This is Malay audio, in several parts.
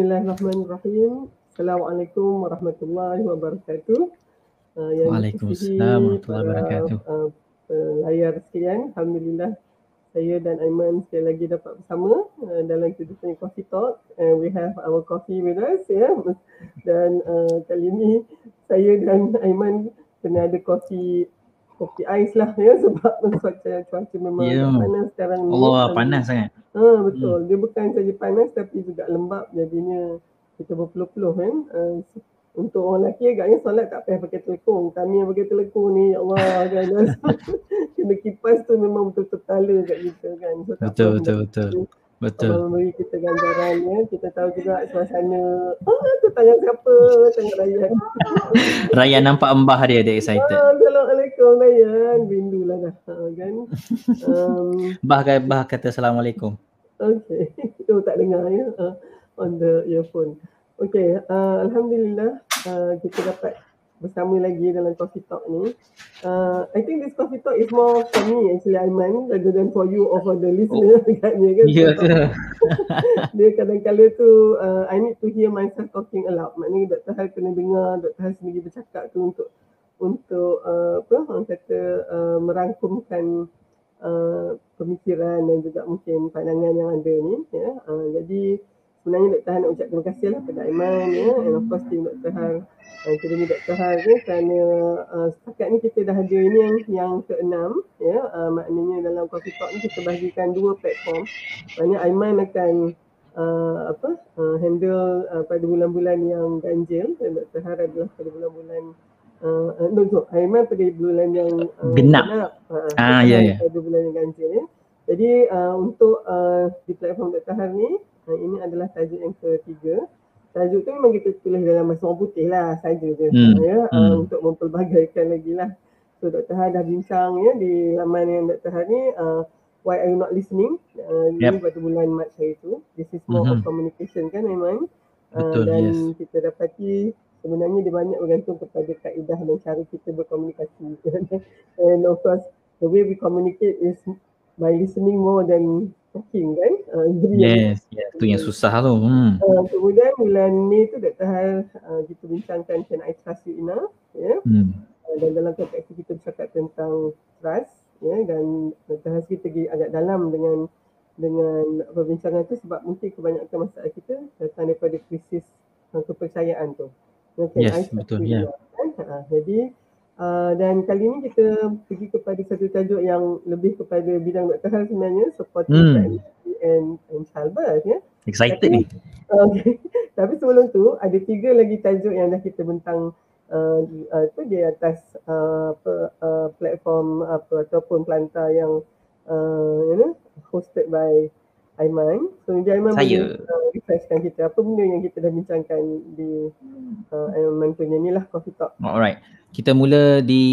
Bismillahirrahmanirrahim. Assalamualaikum warahmatullahi wabarakatuh. Waalaikumsalam warahmatullahi wabarakatuh. Layar sekalian, alhamdulillah saya dan Aiman sekali lagi dapat bersama dalam kegiatan Coffee Talk. We have our coffee with us, yeah. Dan kali ini saya dan Aiman kena ada kopi ais lah, ya, sebab cuaca memang panas sekarang ni. Allah, panas sangat. Betul. Dia bukan saja panas tapi juga lembab, jadinya kita berpeluh-peluh kan. Untuk orang lelaki agaknya solat tak payah pakai telekung. Kami yang pakai telekung ni, ya Allah, kan. Kena kipas tu memang betul-betul tala kat kita kan. So, betul. Abang beri kita ganjaran, ya. Kita tahu juga suasana, tu tangan siapa, tangan Rayyan. Rayyan nampak embah dia, dia excited. Assalamualaikum Rayyan, rindulah dah kan. Bah kata Assalamualaikum. Okay, tu tak dengar ya, on the earphone. Okay, Alhamdulillah kita dapat bersama lagi dalam Coffee Talk ni. I think this Coffee Talk is more for me actually, Aiman, rather than for you or for the listener agaknya kan. Ya ke? Dia kadang-kadang tu I need to hear myself talking aloud. Maknanya Dr. Ha kena dengar Dr. Ha sendiri bercakap tu untuk apa orang kata merangkumkan pemikiran dan juga mungkin pandangan yang ada ni, ya. Jadi sebenarnya Dr. Ha nak ucap terima kasih lah kepada Aiman, ya. And of course team Dr. Ha, Akademi Dr. Ha ni, kerana setakat ni kita dah ada ini yang ke-6, ya. Maknanya dalam Coffee Talk ni kita bahagikan dua platform. Maknanya Aiman akan handle pada bulan-bulan yang ganjil, dan Dr. Ha adalah pada bulan-bulan Aiman pada bulan yang genap. Pada bulan yang ganjil, ya. Jadi untuk di platform Dr. Ha ni, ini adalah tajuk yang ke-3. Tajuk tu memang kita tulis dalam bahasa orang putih lah saja je, ya, untuk memperbagaikan lagi lah. So Dr. Ha dah bincang, ya, di laman yang Dr. Ha ni, why are you not listening? Ini pada bulan Mac hari tu. This is more of communication kan memang. Dan kita dapati sebenarnya dia banyak bergantung kepada kaedah dan cara kita berkomunikasi. And of course the way we communicate is by listening more than talking kan. Yes, tu yang susah tu. Kemudian bulan Mei tu Dr. Ha kita bincangkan Can I Trust You Enough, ya. Dan dalam konteks kita bercakap tentang trust, ya, dan Dr. Ha kita pergi agak dalam dengan perbincangan tu sebab mungkin kebanyakan masalah kita datang daripada krisis kepercayaan tu. Jadi dan kali ni kita pergi kepada satu tajuk yang lebih kepada bidang Dr. Ha sebenarnya, supporting pregnancy and childbirth, ya. Excited ni. Okay. Tapi sebelum tu ada 3 lagi tajuk yang dah kita bentang tu di atas platform ataupun planta yang hosted by Aiman. So dia Aiman boleh refreshkan kita apa benda yang kita dah bincangkan di Aiman punya ni lah Coffee Talk. Alright. Kita mula di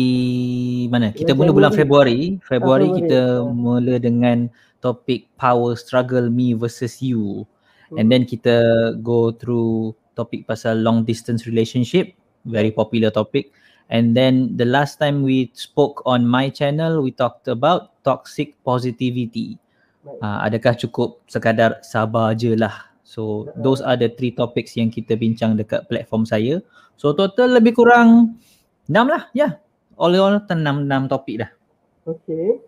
mana? Kita mula bulan Februari. Februari kita mula dengan topik power struggle, me versus you. And then kita go through topik pasal long distance relationship, very popular topic. And then the last time we spoke on my channel, we talked about toxic positivity. Adakah cukup sekadar sabar je lah. So those are the 3 topics yang kita bincang dekat platform saya. So total lebih kurang 6 lah, ya. Yeah. All 6 topik dah. Okay.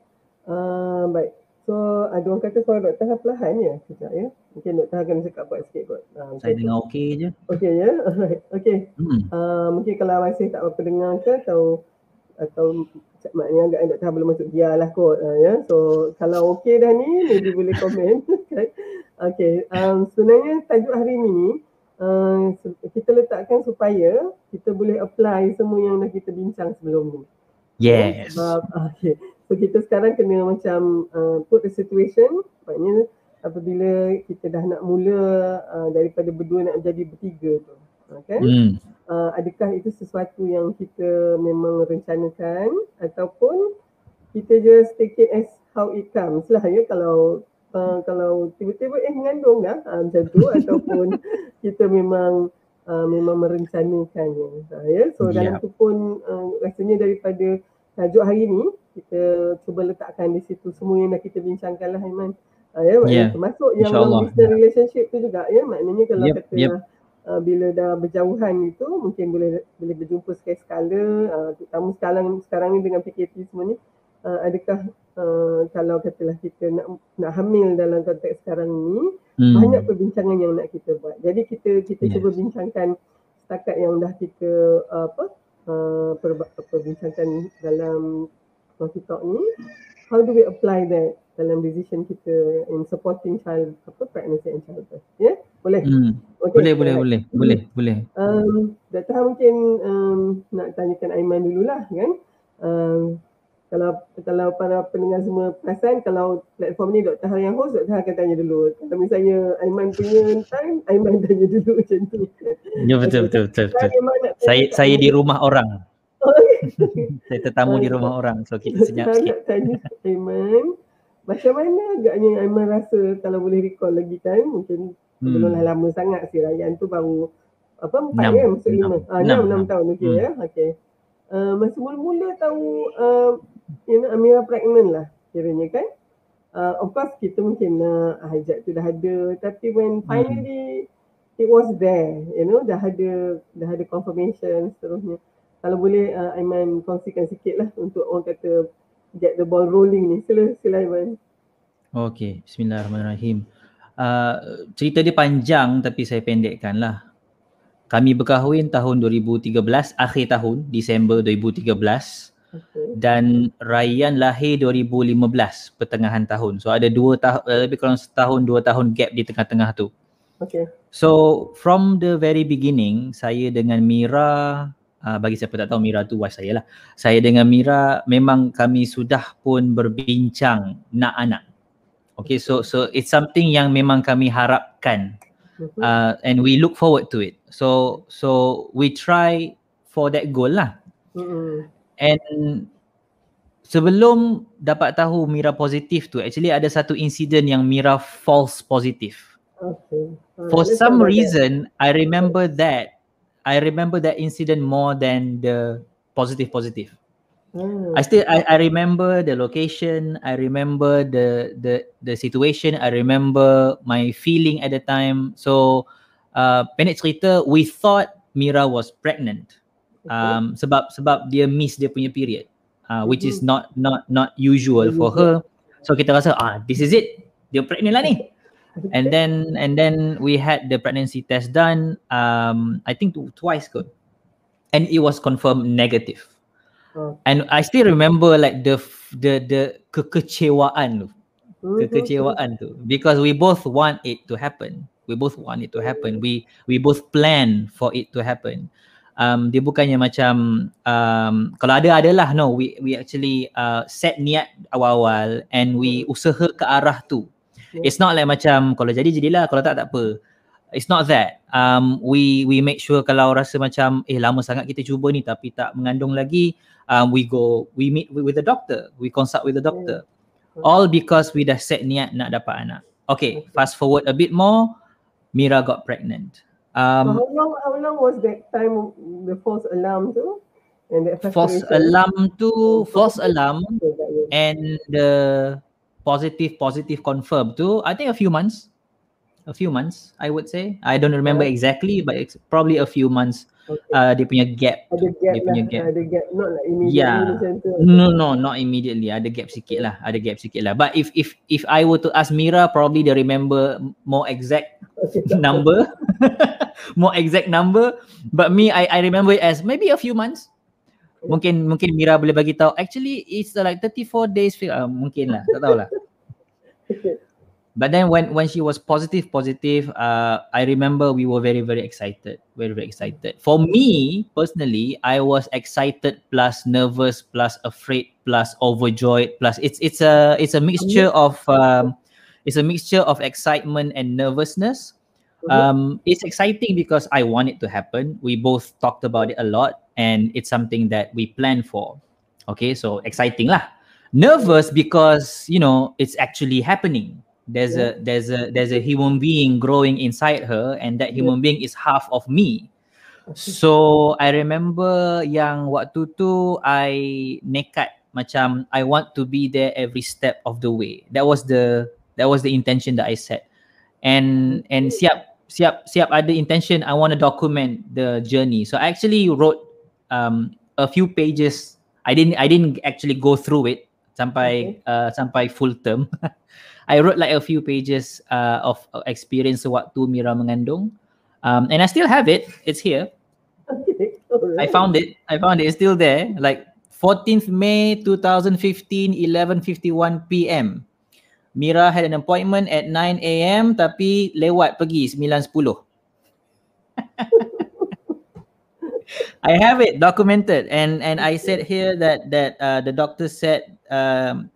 Baik. So ada orang kata suara Dr. Ha perlahan ya, sekejap ya. Mungkin Dr. Ha kena cakap buat sikit kot. Saya dengar okey je. Okey ya. Alright. Okey. Mungkin kalau masih tak apa dengar ke atau maknanya agak Dr. Ha belum masuk dia lah kot. Ya. So kalau okey dah ni, maybe boleh komen. Okey. Sebenarnya tajuk hari ni kita letakkan supaya kita boleh apply semua yang dah kita bincang sebelum ni. Yes. Okay. So kita sekarang kena macam put a situation, maknanya apabila kita dah nak mula daripada berdua nak jadi bertiga tu. Okay. Adakah itu sesuatu yang kita memang rencanakan ataupun kita just take it as how it comes lah, ya. Kalau tiba-tiba mengandung lah macam tu ataupun kita memang merencanakannya, ya. So dalam tu pun rasanya daripada tajuk hari ni kita cuba letakkan di situ semua yang dah kita bincangkan lah Aiman. Ya, termasuk yang non-business relationship tu juga ya, maknanya kalau kata bila dah berjauhan itu mungkin boleh berjumpa sekali-sekala, terutama sekarang ni dengan PKP semua ni, adakah kalau katalah kita nak hamil dalam konteks sekarang ni, banyak perbincangan yang nak kita buat. Jadi kita cuba bincangkan setakat yang dah kita perbincangkan dalam coffee talk ni, how do we apply that dalam decision kita in supporting child pregnancy and childbirth. Ya, yeah? Boleh? Okay. Boleh. Dr. Ha mungkin nak tanyakan Aiman dululah kan. Kalau para pendengar semua perasan, kalau platform ni Dr. Ha yang host, Dr. Ha akan tanya dulu. Kalau misalnya Aiman punya time, Aiman tanya dulu macam tu. Ya, betul. Saya di rumah orang. Saya tetamu di rumah orang, so kita senyap sikit. Nak tanya Aiman, macam mana agaknya Aiman rasa, kalau boleh recall lagi kan, mungkin belumlah lama sangat si Rayyan tu baru 6 tahun okey ya. Okey. Masa mula-mula tahu Amira pregnant lah kiranya kan. Of course kita mungkin nak hajat tu dah ada, tapi when finally it was there, you know, dah ada confirmation seterusnya. Kalau boleh Aiman kongsikan sikit lah untuk orang kata get the ball rolling ni. Sila Aiman. Okay, bismillahirrahmanirrahim. Cerita dia panjang tapi saya pendekkan lah. Kami berkahwin tahun 2013, akhir tahun Disember 2013, dan Rayyan lahir 2015 pertengahan tahun. So ada 2 tahun, lebih kurang setahun 2 tahun gap di tengah-tengah tu. Okay. So from the very beginning, saya dengan Mira, bagi siapa tak tahu, Mira tu wife saya lah. Saya dengan Mira memang kami sudah pun berbincang nak anak. Okay, so it's something yang memang kami harapkan, and we look forward to it. So we try for that goal lah. And sebelum dapat tahu Mira positif tu, actually ada satu insiden yang Mira false positive. Okay. For some reason, I remember that. I remember that incident more than the positive. I remember the location, I remember the situation, I remember my feeling at the time. So pendek cerita, we thought Mira was pregnant. Sebab dia miss dia punya period, which is not usual for her. So kita rasa this is it, dia pregnant lah ni. And then we had the pregnancy test done, I think twice kot, and it was confirmed negative. And I still remember like the kekecewaan tu, because we both want it to happen. We both plan for it to happen. Dia bukannya macam kalau adalah. No, we actually set niat awal-awal and we usaha ke arah tu. It's not like macam kalau jadilah, kalau tak apa. It's not that. We make sure kalau rasa macam lama sangat kita cuba ni tapi tak mengandung lagi, we meet with the doctor, we consult with the doctor. All because we dah set niat nak dapat anak. Okay, fast forward a bit more, Mira got pregnant. How long was that time, the false alarm tu? And that false alarm and the positive confirmed too. I think a few months I would say. I don't remember exactly, but it's probably a few months. Dia punya gap. Ada gap. Not like immediately. No, not immediately. Ada gap sikit lah. But if I were to ask Mira, probably they remember more exact number. But me, I remember it as maybe a few months. Mungkin Mira boleh bagi tahu actually it's like 34 days mungkin lah, tak tahulah. But then when she was positive, I remember we were very, very excited. For me personally, I was excited plus nervous plus afraid plus overjoyed plus it's a mixture of excitement and nervousness. It's exciting because I want it to happen. We both talked about it a lot and it's something that we plan for. Okay, so exciting lah. Nervous because you know it's actually happening. There's a human being growing inside her, and that human being is half of me. So I remember yang waktu tu I nekat macam I want to be there every step of the way. That was the That was the intention that I set. And siap ada intention, I want to document the journey. So I actually wrote a few pages. I didn't actually go through it sampai sampai full term. I wrote like a few pages of experience waktu Mira mengandung. And I still have it. It's here. Okay. Right. I found it. It's still there. Like 14th May 2015, 11:51 PM. Mira had an appointment at 9 AM tapi lewat pergi 9:10. I have it documented, and I said here that the doctor said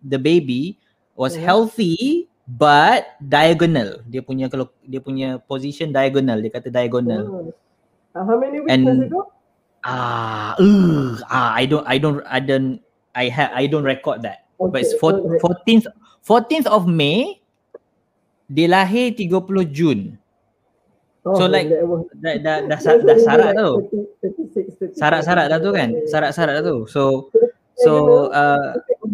the baby was healthy but diagonal. Dia punya position diagonal. Dia kata diagonal. How many weeks does it go? I don't record that. Okay. But it's 14th of May, dia lahir 30 Jun. Oh, so like dah sarat tau. Sarat-sarat dah tu kan? Sarat-sarat dah tu. So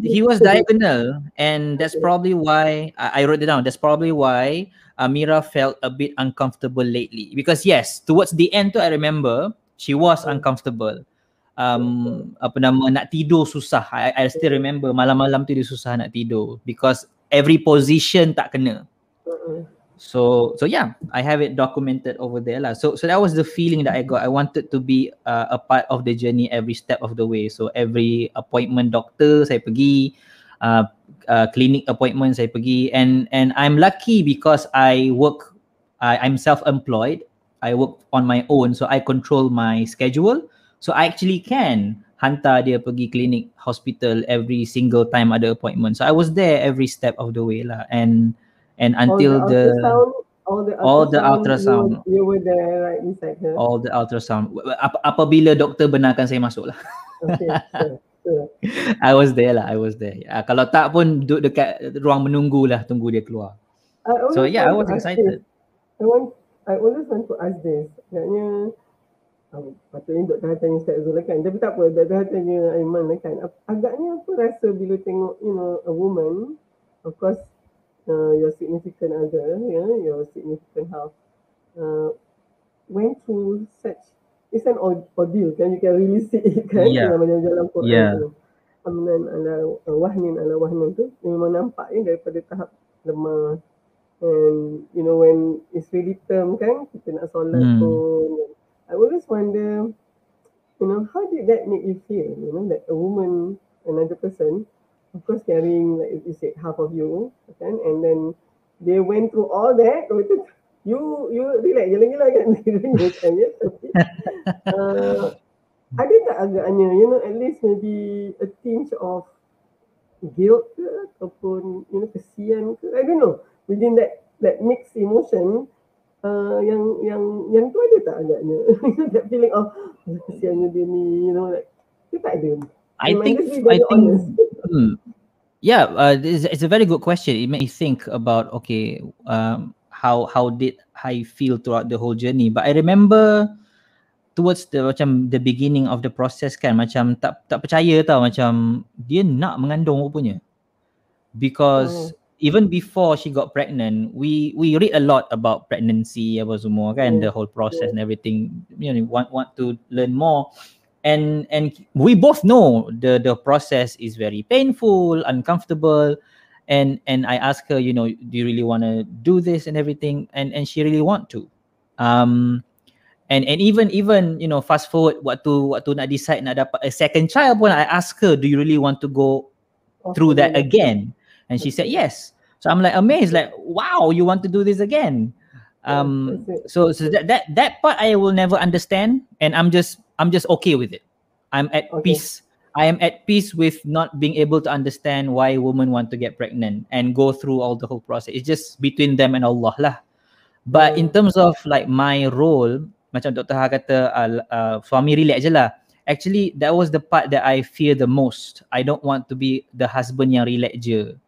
he was diagonal, and that's probably why I wrote it down. That's probably why Mira felt a bit uncomfortable lately, because yes, towards the end tu I remember she was uncomfortable. Nak tidur susah. I still remember malam-malam tu dia susah nak tidur because every position tak kena. So yeah, I have it documented over there lah. So that was the feeling that I got. I wanted to be a part of the journey every step of the way. So every appointment doctor saya pergi, clinic appointment saya pergi, and I'm lucky because I'm self-employed. I work on my own, so I control my schedule. So I actually can hantar dia pergi klinik, hospital every single time ada appointment. So I was there every step of the way lah, and until all the ultrasound. You were there right inside her. All the ultrasound. Apabila doktor benarkan saya masuk lah. Okay, sure. I was there. Kalau tak pun duduk dekat ruang menunggu lah, tunggu dia keluar. So yeah, I was excited. I always want to ask this. Katanya, patutnya Dr. Ha tanya Ustaz Zul kan, tapi tak apa, Dr. Ha tanya Aiman kan. Agaknya apa rasa bila tengok, you know, a woman, of course, your significant other, yeah, your significant half, went through such, it's an ordeal kan, you can really see it kan, namanya dalam Quran tu. Amnan ala wahnin tu, memang nampaknya daripada tahap lemah. And you know, when it's really term kan, kita nak solat pun. I always wonder, you know, how did that make you feel? You know, that a woman, another person, of course carrying, like you said, half of you, okay? And then they went through all that. You relax, gila-gila kan? Ada tak agaknya, you know, at least maybe a tinge of guilt ke, ataupun, you know, kesian ke, I don't know. Within that mixed emotion, yang tu ada tak agaknya? That feeling of kesiannya dia ni, you know, like dia tak ada. It's a very good question. It made me think about, okay, how did I feel throughout the whole journey? But I remember towards the beginning of the process kan, macam tak percaya tau, macam dia nak mengandung rupanya, because even before she got pregnant, we read a lot about pregnancy, apa semua kan, the whole process and everything. You know, want to learn more, and we both know the process is very painful, uncomfortable, and I asked her, you know, do you really want to do this and everything, and she really want to, and even you know, fast forward waktu nak decide nak dapat a second child pun, I asked her, do you really want to go through that again? And she said yes. So I'm like amazed, like wow, you want to do this again? So that part I will never understand, and I'm just okay with it. I'm at peace. I am at peace with not being able to understand why women want to get pregnant and go through all the whole process. It's just between them and Allah lah. But in terms of like my role, macam Dr. Ha kata, suami relax je lah. Actually, that was the part that I fear the most. I don't want to be the husband yang relax je.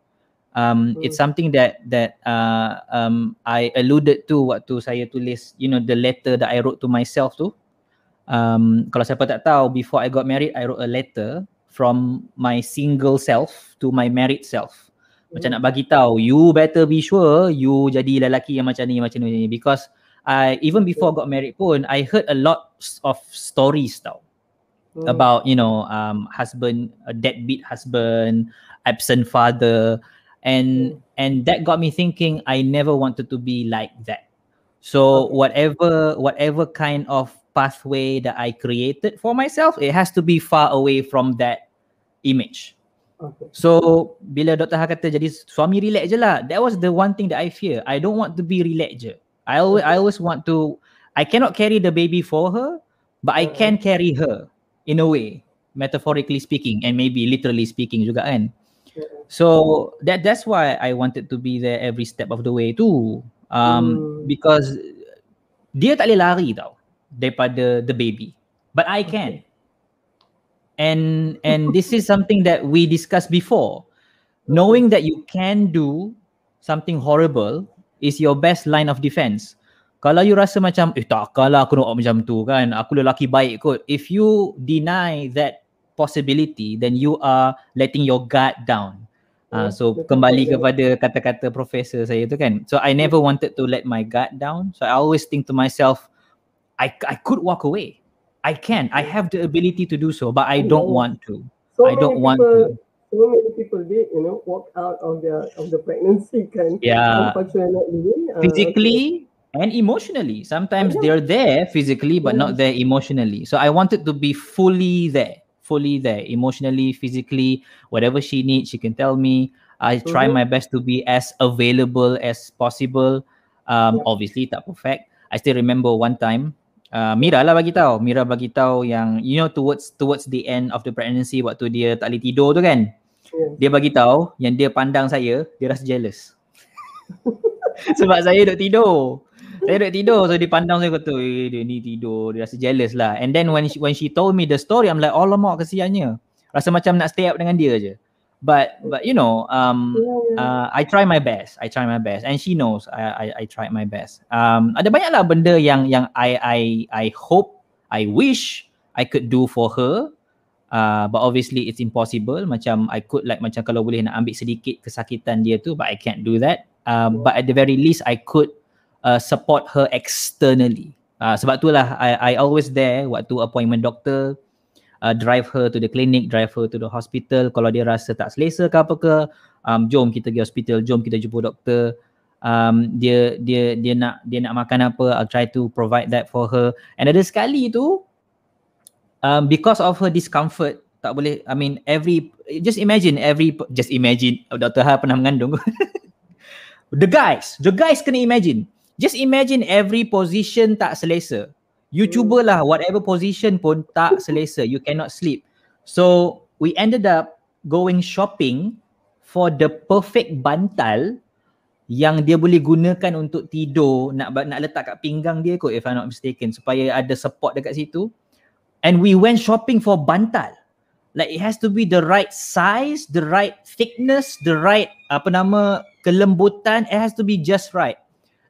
It's something that I alluded to waktu saya tulis, you know, the letter that I wrote to myself tu. Kalau siapa tak tahu, before I got married, I wrote a letter from my single self to my married self. Macam nak bagi tahu, you better be sure you jadi lelaki yang macam ni because I even before got married pun I heard a lot of stories tau about you know husband deadbeat husband, absent father and and that got me thinking I never wanted to be like that. So whatever kind of pathway that I created for myself, it has to be far away from that image. So bila Dr. Ha kata jadi suami relax je lah, that was the one thing that I fear. I don't want to be relax je. I always want to, I cannot carry the baby for her, but I can carry her in a way, metaphorically speaking and maybe literally speaking juga kan. So that's why I wanted to be there every step of the way too. Because dia tak boleh lari tau daripada the baby, but I can. And this is something that we discussed before. Knowing that you can do something horrible is your best line of defense. Kalau you rasa macam, takkanlah aku nak macam tu kan, aku lelaki baik kot. If you deny that possibility, then you are letting your guard down. So kembali kepada kata-kata profesor saya tu kan. So I never wanted to let my guard down. So I always think to myself, I could walk away. I can. I have the ability to do so, but I don't want to. So many people did, you know, walk out of the pregnancy kind. Yeah. Unfortunately, physically and emotionally. Sometimes they're there physically, but not there emotionally. So I wanted to be fully there, emotionally, physically. Whatever she needs, she can tell me. I try my best to be as available as possible. Obviously, tak perfect. I still remember one time. Mira bagi tahu yang you know towards the end of the pregnancy waktu dia tak boleh tidur tu kan. Dia bagi tahu yang dia pandang saya, dia rasa jealous. Sebab saya duk tidur. So dia pandang saya kata, dia ni tidur, dia rasa jealous lah. And then when she told me the story, I'm like, alamak kesiannya. Rasa macam nak stay up dengan dia je. But you know, I try my best, and she knows I tried my best. Ada banyaklah benda yang I hope, I wish I could do for her, but obviously it's impossible. Macam I could like macam kalau boleh nak ambil sedikit kesakitan dia tu, but I can't do that. But at the very least I could support her externally. Sebab itulah I always there waktu appointment doktor. Drive her to the clinic, drive her to the hospital. Kalau dia rasa tak selesa ke apa ke, jom kita pergi hospital, jom kita jumpa doktor. Dia nak makan apa, I'll try to provide that for her. And ada sekali tu, because of her discomfort, tak boleh, I mean just imagine Dr. Ha pernah mengandung. The guys kena imagine. Just imagine every position tak selesa. You cubalah whatever position pun tak selesa. You cannot sleep. So we ended up going shopping for the perfect bantal yang dia boleh gunakan untuk tidur. Nak letak kat pinggang dia kot if I'm not mistaken. Supaya ada support dekat situ. And we went shopping for bantal. Like it has to be the right size, the right thickness, the right kelembutan. It has to be just right.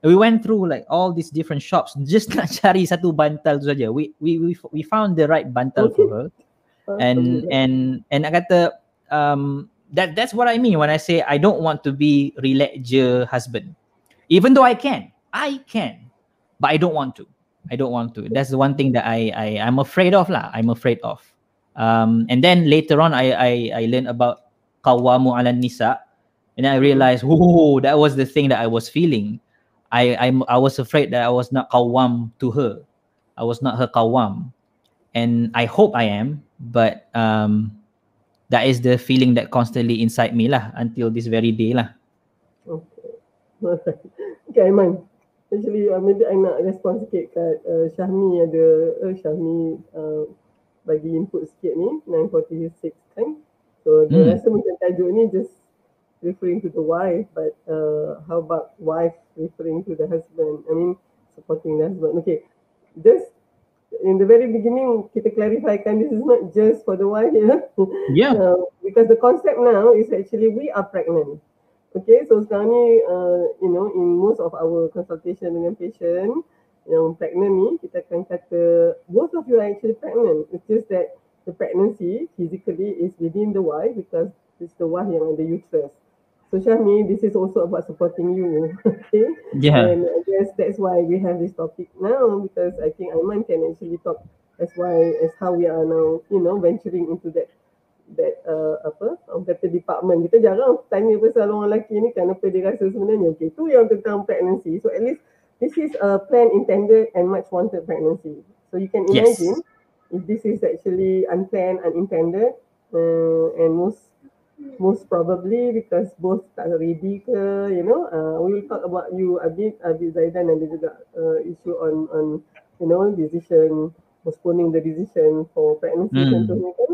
We went through like all these different shops just nak cari satu bantal tu saja. We found the right bantal for her. And nak kata that's what I mean when I say I don't want to be relax je husband. Even though I can, but I don't want to. That's the one thing that I'm afraid of lah. And then later on I learned about qawamu ala nisa, and I realized that was the thing that I was feeling. I was afraid that I was not qawam to her. I was not her qawam. And I hope I am, but that is the feeling that constantly inside me lah until this very day lah. Okay. Okay, Aiman. Actually, I nak respon sikit kat Syahmi ada. Syahmi bagi input sikit ni, 946 kan. So, dia rasa macam tajuk ni just referring to the wife, but how about wife referring to the husband? I mean, supporting the husband. Okay, just in the very beginning, kita clarifykan this is not just for the wife, yeah? Yeah. Because the concept now is actually we are pregnant. Okay, so sekarang ni, you know, in most of our consultation dengan patient yang pregnant ni, kita akan kata, both of you are actually pregnant. It's just that the pregnancy physically is within the wife because it's the wife yang ada uterus. So Syahmi, this is also about supporting you, okay? Yeah. And I guess that's why we have this topic now, because I think Aiman can actually talk as why, as how we are now, you know, venturing into that orang kata department. Kita jarang tanya pasal orang lelaki ni kenapa dia rasa sebenarnya. Okay, tu yang tentang pregnancy. So at least this is a planned, intended and much wanted pregnancy. So you can imagine if this is actually unplanned, unintended, and most probably because both tak ready ke, you know. We will talk about you, Abid Zaidan, ada juga issue on you know, decision, postponing the decision for pregnancy contohnya kan,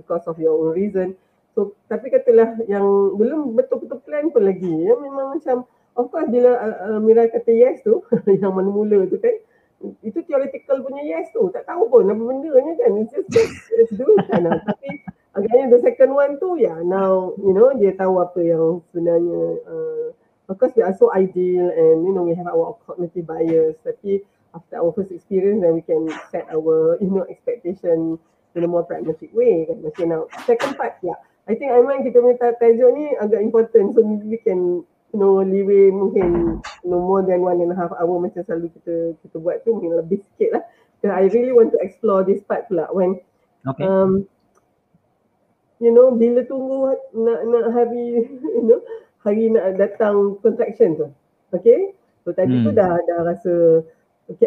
because of your own reason. So tapi katalah yang belum betul-betul plan pun lagi, ya, memang macam of course bila Mira kata yes tu yang mula-mula tu kan, itu theoretical punya yes tu, tak tahu pun apa benda ni kan, it's just let's do it kan. Tapi agaknya the second one tu, ya, now you know dia tahu apa yang sebenarnya. Of course we are so ideal and you know we have our cognitive bias, tapi after our first experience then we can set our, you know, expectation in a more pragmatic way kan. Okay, now second part, ya, I think Aiman kita punya tajuk ni agak important, so we can, you know, leeway mungkin, you know, more than 1.5 hour macam selalu kita buat tu, mungkin lebih sikit lah. So I really want to explore this part pula when you know bila tunggu nak hari, you know, hari nak datang contraction tu. Okay, so tadi tu dah rasa okay,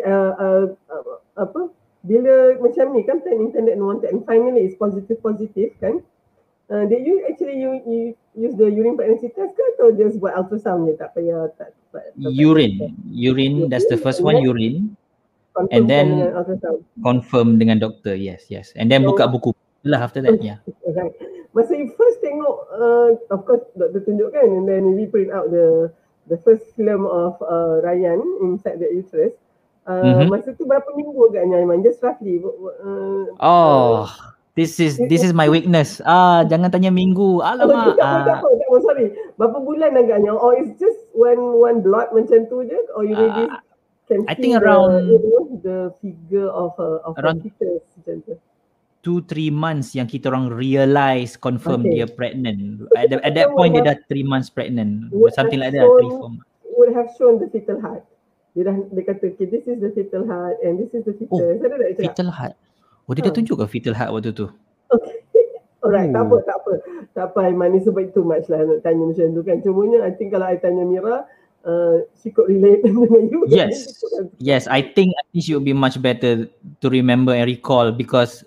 apa bila macam ni kan, plan intended and wanted and finally is positive kan. Did you actually you use the urine pregnancy test ke atau just buat ultrasound je, tak payah tak urine that's the first one, urine confirm, and then confirm dengan doktor, yes and then buka buku lah after that. Yeah, right. Masa you first tengok of course doktor tunjukkan, and then we print out the first film of Rayyan inside the uterus. Masa tu berapa minggu agaknya Aiman? Just roughly. This is my weakness. Jangan tanya minggu. Alamak. Tak apa, sorry. Berapa bulan agaknya? Or it's just one blot macam tu je? Or you really can see around, you know, the figure of around fetus macam tu? 2-3 months yang kita orang realise confirm dia pregnant. At that point dia dah 3 months pregnant. Something like that, 3-4 months. Would have shown the fetal heart. Dia kata, okay, this is the fetal heart and this is the fetus. Fetal heart. Oh, dia dah tunjuk ke fetal heart waktu tu? Okay. Alright, tak apa Aiman ni sebab too much lah nak tanya macam tu kan. Cumanya, I think kalau I tanya Mira, she could relate dengan you. Yes, kan? Yes, I think she would be much better to remember and recall because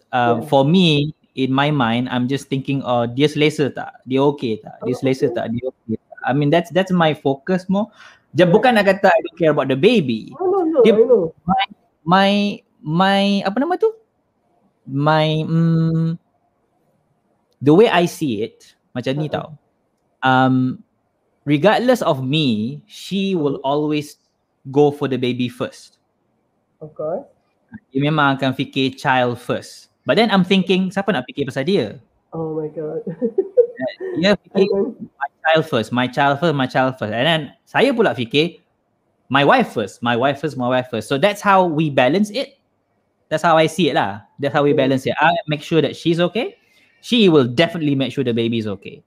for me, in my mind, I'm just thinking, oh, dia selesa tak? Dia okay tak? Dia selesa tak? Dia okay tak? I mean, that's my focus more. Dia bukan nak kata I don't care about the baby. No, I know. My apa nama tu? The way I see it macam ni tau. Regardless of me, she will always go for the baby first. Okay. Dia memang akan fikir child first. But then I'm thinking, siapa nak fikir pasal dia? Oh my god. Dia fikir my child first, and then saya pula fikir my wife first. So that's how we balance it. That's how I see it lah. That's how we balance it. I make sure that she's okay. She will definitely make sure the baby's okay.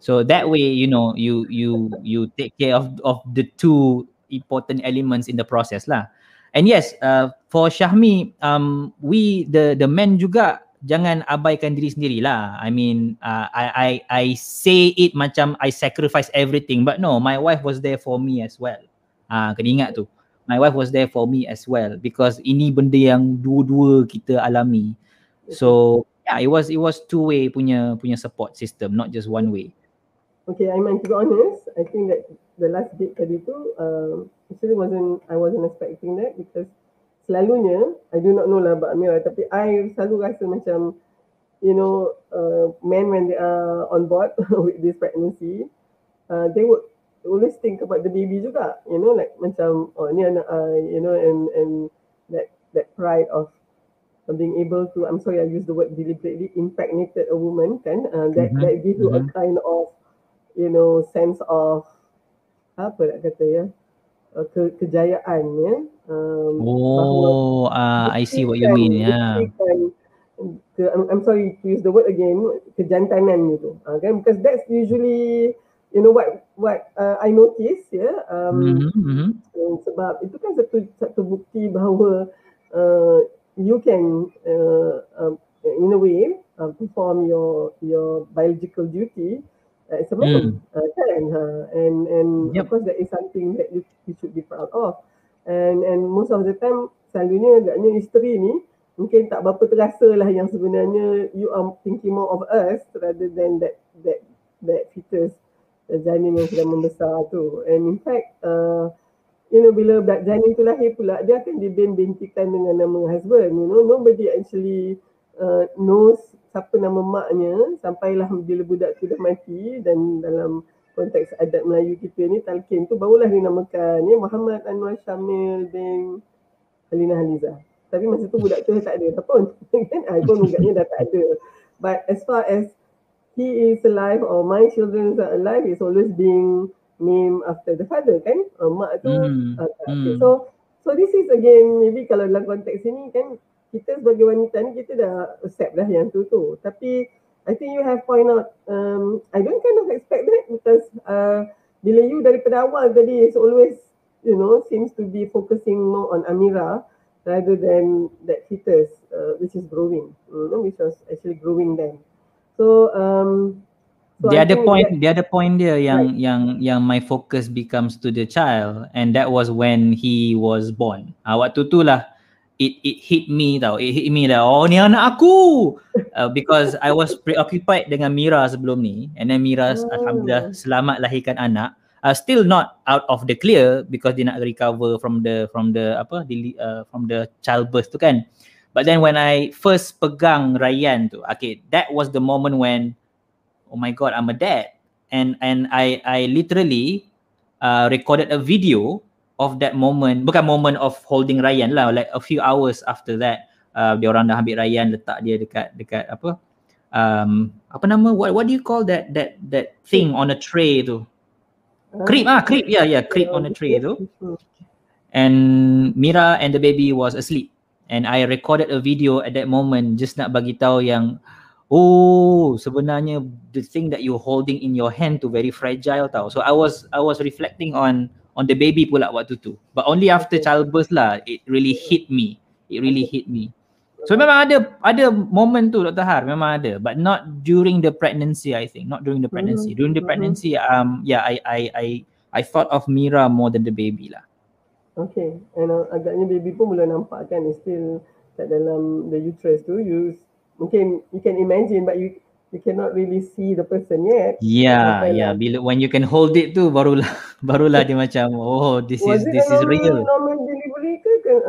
So that way, you know, you take care of the two important elements in the process lah. And yes, for Syahmi, we the men juga jangan abaikan diri sendirilah. I mean, I say it macam I sacrifice everything, but no, my wife was there for me as well. Kena ingat tu. My wife was there for me as well because ini benda yang dua-dua kita alami. So, yeah, it was two-way punya support system, not just one way. Okay, Aiman, to be honest, I think that the last bit tadi tu actually I wasn't expecting that because selalunya, I do not know lah about Amira, tapi I selalu rasa macam, you know, men when they are on board with this pregnancy, they would always think about the baby juga, you know, like macam, oh ni anak I, you know, and that pride of being able to, I'm sorry I use the word deliberately, impregnated a woman kan, that gives you a kind of, you know, sense of, apa nak kata ya, kejayaan ya. I see what you mean. Yeah. I'm sorry to use the word again, kejantanan gitu. Kan? Because that's usually you know what I notice, ya, sebab itu kan satu bukti bahawa you can in a way perform your biological duty as a man, kan, and of course that is something that you should be proud of, and most of the time selalunya agaknya isteri ni mungkin tak berapa terasa lah yang sebenarnya you are thinking more of us rather than that fetus janin yang sedang membesar tu. And in fact, you know, bila janin tu lahir pula, dia akan dibintikan dengan nama husband. You know, nobody actually knows siapa nama maknya sampailah bila budak tu dah mati. Dan dalam konteks adat Melayu kita ni, talqin tu barulah dinamakan, ya, Muhammad Anwar Syamil bin Alina Haliza. Tapi masa tu budak tu tak ada pun. Kan budak dah tak ada. But as far as he is alive or my children are alive, is always being named after the father, kan? Mak tu. Okay. So this is again, maybe kalau dalam konteks ini kan, kita sebagai wanita ni kita dah accept dah yang tu. Tapi I think you have point out, I don't kind of expect that because bila you daripada awal tadi is always, you know, seems to be focusing more on Amira rather than that fetus which is growing, you know, which was actually growing then. So the other point dia yang yang my focus becomes to the child, and that was when he was born. Waktu tu lah it hit me tau. It hit me lah. Oh, ni anak aku. Because I was preoccupied dengan Mira sebelum ni, and then Mira alhamdulillah selamat lahirkan anak. Still not out of the clear because dia nak recover from the childbirth tu kan. But then when I first pegang Rayyan tu, okay, that was the moment when, oh my God, I'm a dad. And I literally recorded a video of that moment, bukan moment of holding Rayyan lah, like a few hours after that, diorang dah ambil Rayyan, letak dia dekat apa, apa nama, what do you call that thing on a tray tu? Crib, yeah, crib on a tray tu. And Mira and the baby was asleep. And I recorded a video at that moment, just nak bagi tahu yang, oh, sebenarnya the thing that you're holding in your hand tu very fragile tau. So I was reflecting on the baby pula waktu tu. But only after childbirth lah, it really hit me. It really hit me. So memang ada moment tu, Dr. Tahar, memang ada. But not during the pregnancy, I think. Not during the pregnancy. During the pregnancy, I thought of Mira more than the baby lah. Okay, and agaknya baby pun mula nampak kan, it's still kat dalam the uterus tu, you mungkin you can imagine but you cannot really see the person yet. Yeah, bila when you can hold it tu barulah dia macam, oh, this is real. Was it normal delivery ke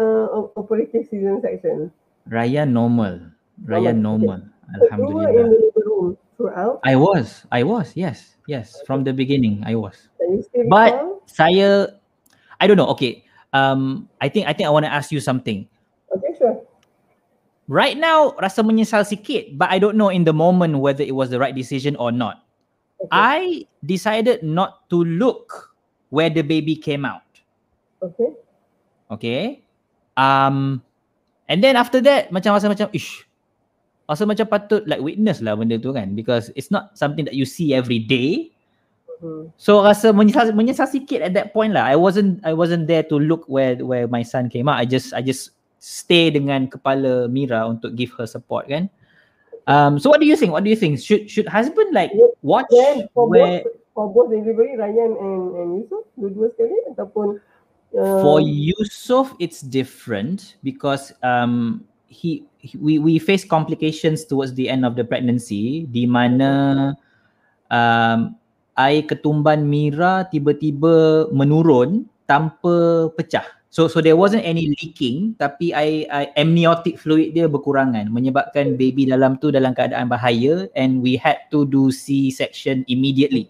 operative cesarean section? Rayyan normal. Rayyan normal. Okay. Alhamdulillah. So, you were in the labor room throughout? I was, yes, okay. From the beginning I was. But saya, I don't know, okay. I think I want to ask you something. Okay, sure. Right now, rasa menyesal sikit, but I don't know in the moment whether it was the right decision or not. Okay. I decided not to look where the baby came out. Okay. Okay. And then after that, rasa macam patut like witness lah benda tu kan, because it's not something that you see every day. So rasa menyesal sikit at that point lah. I wasn't there to look where my son came out. I just stay dengan kepala Mira untuk give her support kan. So what do you think should husband like watch for both delivery, Rayyan and Yusof, dua-dua sekali ataupun for Yusof it's different because we face complications towards the end of the pregnancy di mana air ketumban Mira tiba-tiba menurun tanpa pecah. So there wasn't any leaking, tapi amniotic fluid dia berkurangan menyebabkan baby dalam tu dalam keadaan bahaya, and we had to do C-section immediately.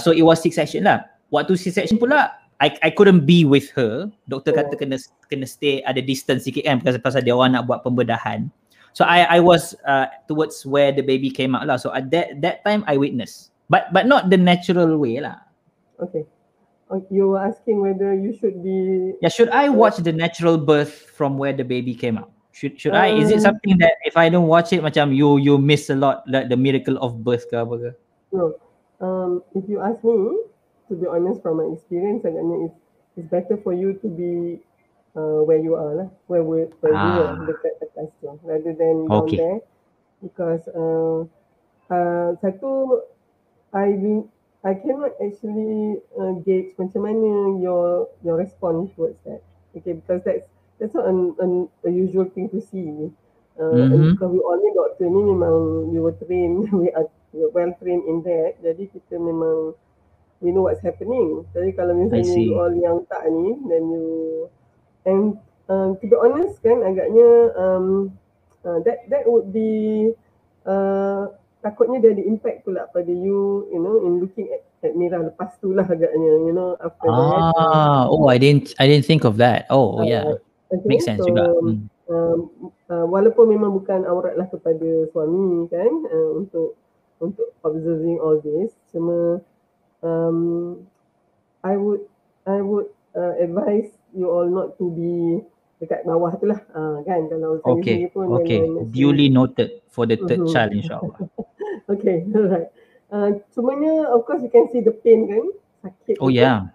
So it was C-section lah. Waktu C-section pula, I couldn't be with her. Doktor kata kena stay ada distance sikit kan, pasal dia orang nak buat pembedahan. So I was towards where the baby came out lah. So at that time I witnessed. But not the natural way lah. Okay. You were asking whether you should be... Yeah, should I watch the natural birth from where the baby came out? Should I? Is it something that if I don't watch it, macam you miss a lot, like the miracle of birth ke apa ke? No. If you ask me, to be honest, from my experience, agaknya it's better for you to be where you are lah, where you are dekat atas tu, rather than down there, because satu, I cannot actually gauge macam mana your response towards that, okay, because that's not a usual thing to see. And because we all ni doktor ni memang we were trained, we are well trained in that, jadi kita memang we know what's happening. Jadi kalau misalnya you all yang tak ni, then you to be honest kan, agaknya that would be takutnya dia ada impact pula pada you, you know, in looking at Mira lepas tu lah agaknya, you know, after that. Oh, I didn't think of that. Oh, yeah. Okay. Makes sense juga. Walaupun memang bukan aurat lah kepada suami kan, untuk observing all this, cuma I would advise you all not to be dekat bawah tu lah, kan, kalau saya pun duly noted for the third child, insyaAllah. Okay, alright. Cumanya of course you can see the pain kan, sakit. Oh yeah.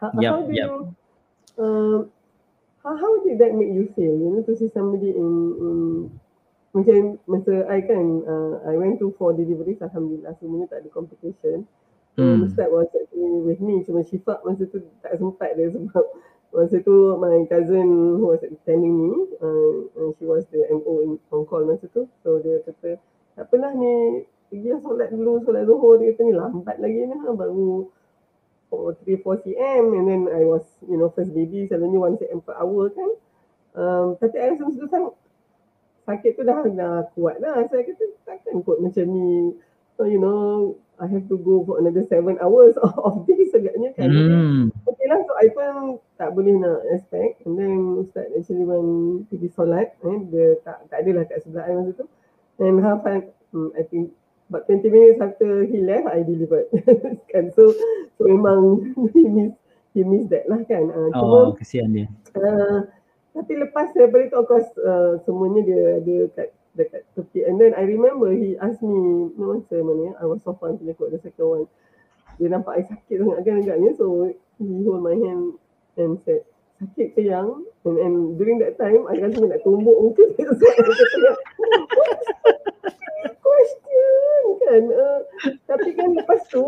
How do you how did that make you feel, you know, to see somebody in macam masa I kan, I went to 4 deliveries, alhamdulillah semuanya tak ada complication. Ustaz was actually with me, cuma Syifa masa tu tak sempat dia sebab masa tu my cousin who was attending me, she was the MO in Hong Kong masa tu. So dia kata, tak apalah ni, pergilah solat dulu, solat Zuhur. Dia kata ni lambat lagi ni, baru 3-4 cm. And then I was, you know, first baby selalunya 1 cm per hour kan. Tapi I rasa masa tu sakit tu dah kuat lah. Saya kata takkan kot macam ni. So you know, I have to go for another 7 hours of this agaknya kan. Okay lah, so I pun tak boleh nak expect. And then Ustaz actually went to be solat, dia tak adalah kat sebelah I masa tu. And half I think about 20 minutes after he left, I delivered. Kan, so memang he miss that lah kan. Kesian dia. Tapi lepas daripada itu, of course, semuanya dia ada dekat tepi. And then I remember he asked me, masa mana I was so fun to the second one. Dia nampak I sakit sangat kan agaknya, so he hold my hand and said, sakit ke yang? And during that time, I rasa nak tumbuk muka dia. So I kata, what is question? Kan? Tapi kan lepas tu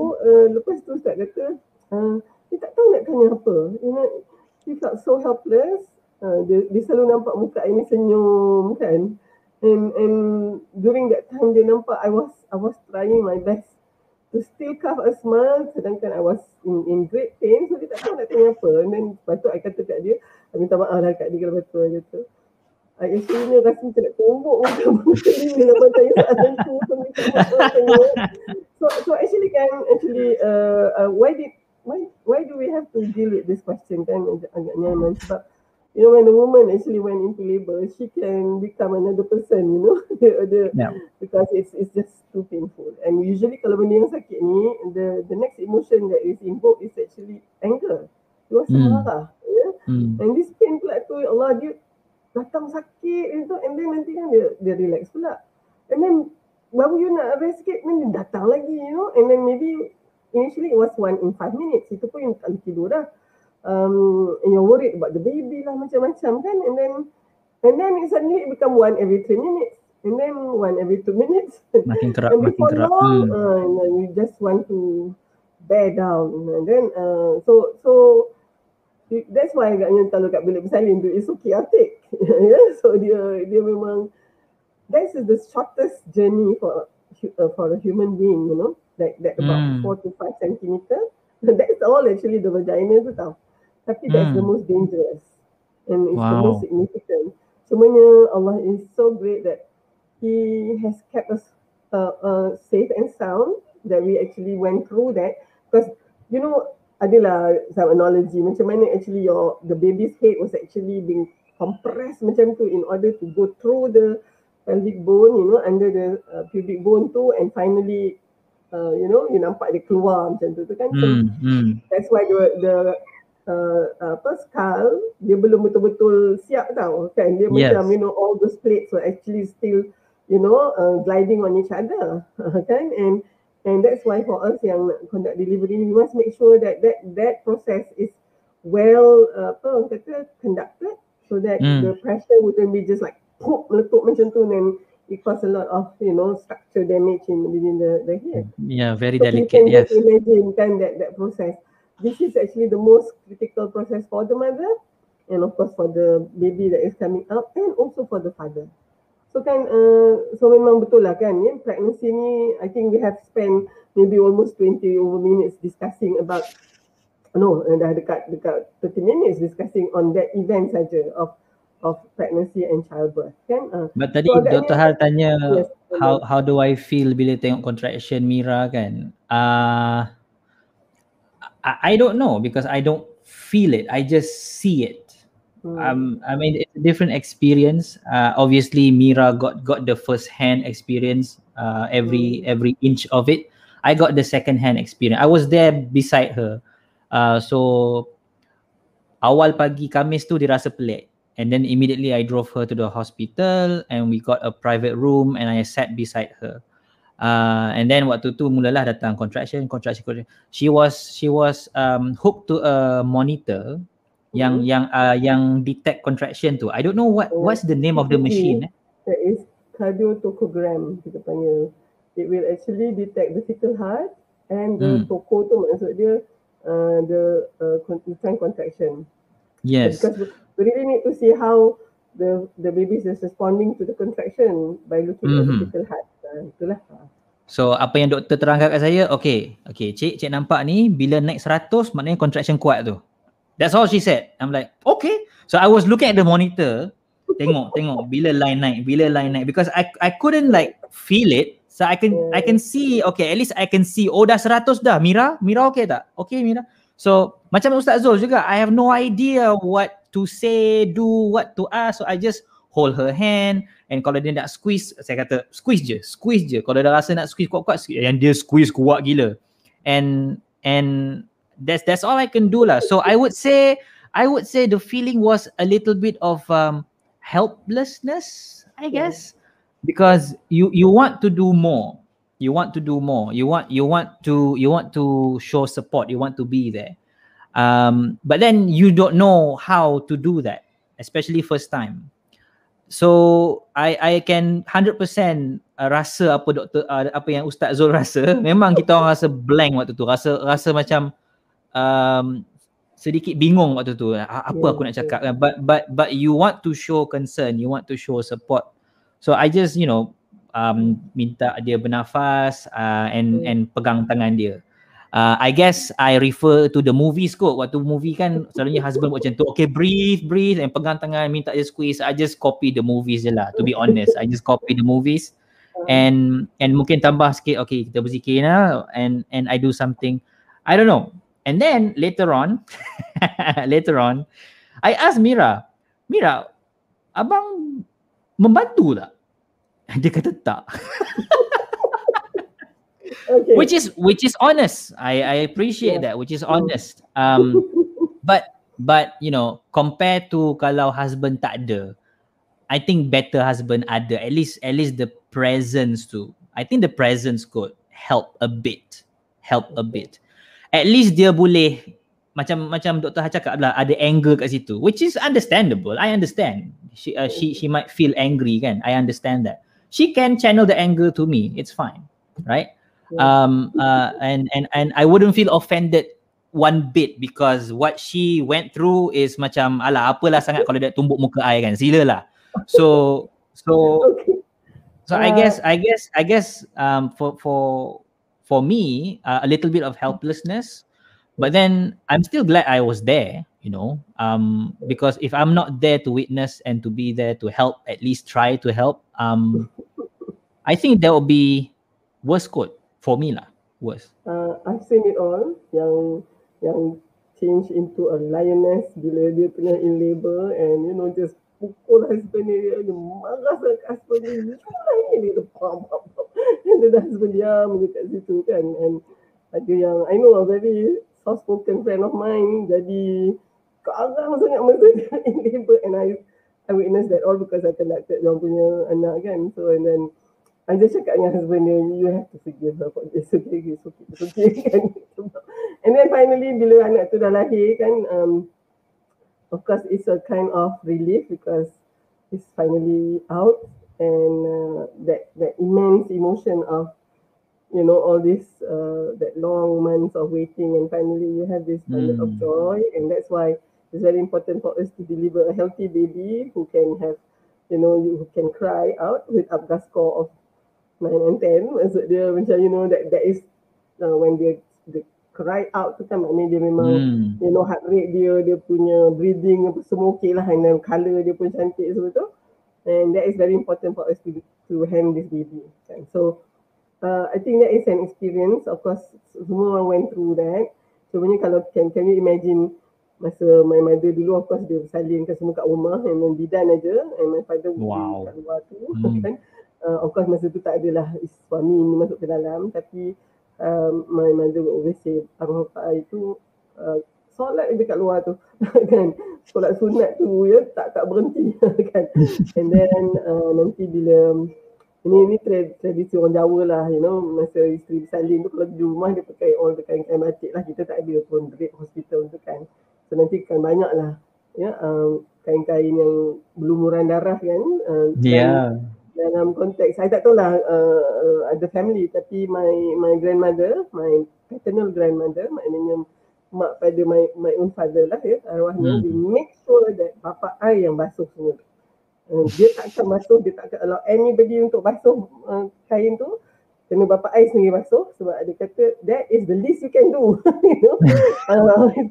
Ustaz kata, dia tak tahu nak tanya apa. You know, he felt so helpless. Dia selalu nampak muka I ni senyum kan. And during that time, dia nampak I was trying my best to still cough a smile, sedangkan I was in great pain, so dia tak tahu nak tanya apa. And then lepas tu I kata kat dia, I minta maaf lah kat dia, lepas tu I kata I actually rasa macam nak tumbuk muka dia lepas tanya soalan tu. So actually kan, why do we have to deal with this question kan, agaknya Aiman, sebab you know, when a woman actually went into labour, she can become another person, you know, because it's just too painful. And usually kalau benda yang sakit ni, the next emotion that is invoked is actually anger. You rasa marah, yeah? And this pain pula tu, Allah, dia datang sakit, you know, and then nanti kan dia relax pula. And then baru you nak rest sikit, then dia datang lagi, you know, and then maybe initially it was 1 in 5 minutes, itu pun you tak tidur dah. And you're worried about the baby lah, macam-macam kan, and then it suddenly become 1 every 3 minutes, and then 1 every 2 minutes. Makin kerap, and makin kerap. Long, and you just want to bear down, and then so that's why agaknya kalau kat bilik bersalin tu, it's okay, I'll take. Yeah, so dia memang this is the shortest journey for a human being, you know, that about 4 to 5 centimeter. That's all actually the vagina tu tau. Tapi that's the most dangerous and it's the most significant. Semuanya Allah is so great that He has kept us safe and sound, that we actually went through that. Because you know, adalah some analogy macam mana actually the baby's head was actually being compressed macam tu in order to go through the pelvic bone, you know, under the pubic bone tu, and finally you know, you nampak dia keluar macam tu kan. That's why the skull dia belum betul-betul siap tau kan. Dia macam, you know, all those plates were actually still, you know, gliding on each other, kan. And And that's why for us yang nak conduct delivery, we must make sure that that process is well conducted, so that the pressure wouldn't be just like pop meletup macam tu, then it cause a lot of, you know, structure damage within the hair. Yeah, very so delicate. You can just imagine kan that process. This is actually the most critical process for the mother, and of course for the baby that is coming up, and also for the father. So kan, so memang betul lah kan, ya, pregnancy ni, I think we have spent maybe almost 20 over minutes discussing about, no, dah dekat 30 minutes discussing on that event saja of pregnancy and childbirth kan. But tadi so Dr. Tahar tanya, yes, how do I feel bila tengok contraction Mira kan? I don't know, because I don't feel it, I just see it. I mean, it's a different experience. Obviously, Mira got the first-hand experience, every inch of it. I got the second-hand experience. I was there beside her. So, awal pagi Khamis tu dia rasa pelik. And then immediately I drove her to the hospital and we got a private room and I sat beside her. And then waktu tu mulalah datang contraction. She was hooked to a monitor yang detect contraction tu. I don't know what's the name of the machine. That is cardiotochogram kita panggil. It will actually detect the fetal heart and the toko tu, maksud dia the contraction. Yes. So because we really need to see how the baby is responding to the contraction by looking at the fetal heart. Itulah. So apa yang doktor terangkan kat saya, okay, cik nampak ni bila naik 100 maknanya contraction kuat tu. That's all she said. I'm like, okay. So I was looking at the monitor, tengok bila line naik, because I couldn't like feel it. So I can see, okay, at least I can see, oh dah 100 dah, Mira okay tak? Okay Mira. So macam Ustaz Zul juga, I have no idea what to say, what to ask. So I just hold her hand, and kalau dia nak squeeze, saya kata squeeze je. Kalau dah rasa nak squeeze kuat-kuat, yang dia squeeze kuat gila. And That's all I can do lah. So I would say the feeling was a little bit of helplessness, I guess, because you want to do more. You want to show support. You want to be there. But then you don't know how to do that, especially first time. So I can 100% rasa apa doktor, apa yang Ustaz Zul rasa. Memang kita orang rasa blank waktu tu. Rasa macam sedikit bingung waktu tu, apa aku nak cakap kan, but you want to show concern, you want to show support. So I just, you know, minta dia bernafas and pegang tangan dia. I guess I refer to the movies kot. Waktu movie kan selalunya husband buat macam tu, okay, breathe and pegang tangan, minta dia squeeze. I just copy the movies je lah, to be honest. I just copy the movies and mungkin tambah sikit, okay kita berzikir lah, and I do something, I don't know. And then later on, I asked Mira, abang membantu tak? Dia kata tak. Okay. Which is honest. I appreciate that. Which is honest. But you know, compared to kalau husband tak ada, I think better husband ada. At least the presence tu. I think the presence could help a bit. At least dia boleh macam Dr. Ha cakap lah, ada anger kat situ, which is understandable. I understand. She might feel angry kan. I understand that. She can channel the anger to me. It's fine, right? And I wouldn't feel offended one bit, because what she went through is macam alah apalah sangat kalau dia tumbuk muka I kan. Silalah. So I guess for me, a little bit of helplessness, but then I'm still glad I was there, you know, because if I'm not there to witness and to be there to help, at least try to help, I think that would be worse kot for me lah, worse. I've seen it all, yang change into a lioness bila dia tengah in labour, and you know, just pukul husband dia marah sangat husband dia. Dia dah husband diam dia kat situ kan. And ada yang, I know a very soft-spoken friend of mine, jadi kearang sangat masa dia in labour, and I witnessed that all because I collected dia punya anak kan. So and then I just cakap dengan husband dia, you have to forgive her for this, okay, it's okay, it's okay, kan. And then finally bila anak tu dah lahir kan, of course it's a kind of relief because he's finally out, and that immense emotion of, you know, all this that long months of waiting, and finally you have this moment of joy, and that's why it's very important for us to deliver a healthy baby who can have, you know, who can cry out with APGAR score of 9 and 10. Maksud dia macam, you know, that is when dia cry out tu kan, maknanya dia memang, you know, heart rate dia punya breathing apa semua okey lah, and then colour dia pun cantik semua tu, and that is very important for us to hand this baby kan. So I think that is an experience, of course semua orang went through that. Sebenarnya kalau can you imagine masa my mother dulu, of course dia bersalinkan semua kat rumah, and then bidan aja, and my father kat luar tu kan. Of course masa tu tak adalah suami ni masuk ke dalam, tapi my mother would always say arwah pak itu solat je kat luar tu kan, solat sunat tu ya, tak berhenti kan. And then nanti bila ini tradisi orang Jawa lah, you know, masa isteri bersalin tu kalau di rumah dia pakai all the kain batik lah, kita tak ada pun great hospital tu kan. So nanti kan banyak lah ya, kain-kain yang berlumuran darah kan. Dalam konteks, saya tak tahu lah ada family, tapi my grandmother, my paternal grandmother, maknanya mak pada my own father lah ya, arwahnya, dia make sure that bapa I yang basuh semua. Dia tak akan basuh, dia tak akan allow anybody untuk basuh kain tu. Kena bapa I sendiri basuh, sebab dia kata that is the least you can do, you know,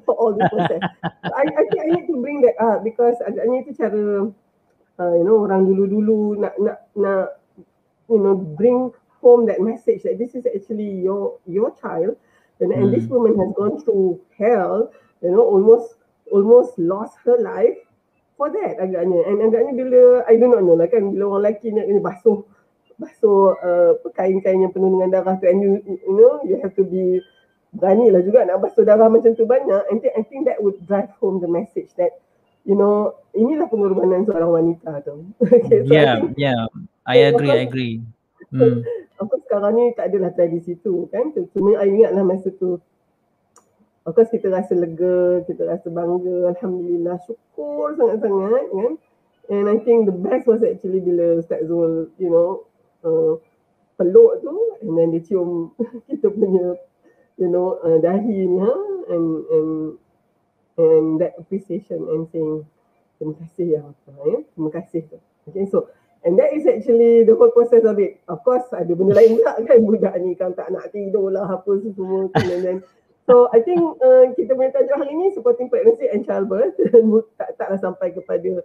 for all this process. So, I think I need to bring that up because agaknya itu cara, you know, orang dulu-dulu nak, you know, bring home that message that this is actually your child, and this woman has gone through hell, you know, almost lost her life for that agaknya. And agaknya bila, I do not know lah kan, bila orang lelaki nak kena basuh kain-kain yang penuh dengan darah tu, and you know, you have to be berani lah juga nak basuh darah macam tu banyak. And I think that would drive home the message that, you know, inilah pengorbanan seorang wanita tu. Okay, so I agree. Of course sekarang ni tak adalah tradisi tu kan, cuma I ingatlah masa tu, of course kita rasa lega, kita rasa bangga, Alhamdulillah, syukur sangat-sangat kan. And I think the best was actually bila Ustaz Zul, you know, peluk tu, and then dia cium kita punya, you know, dahi ni, and that appreciation and saying terima kasih ya Abang, ya, terima kasih tu. Okay, so and that is actually the whole process of it. Of course ada benda lain pula kan, budak ni kan tak nak tidur lah apa semua tu. And then so I think kita punya tajuk hari ni supporting pregnancy and childbirth, taklah sampai kepada,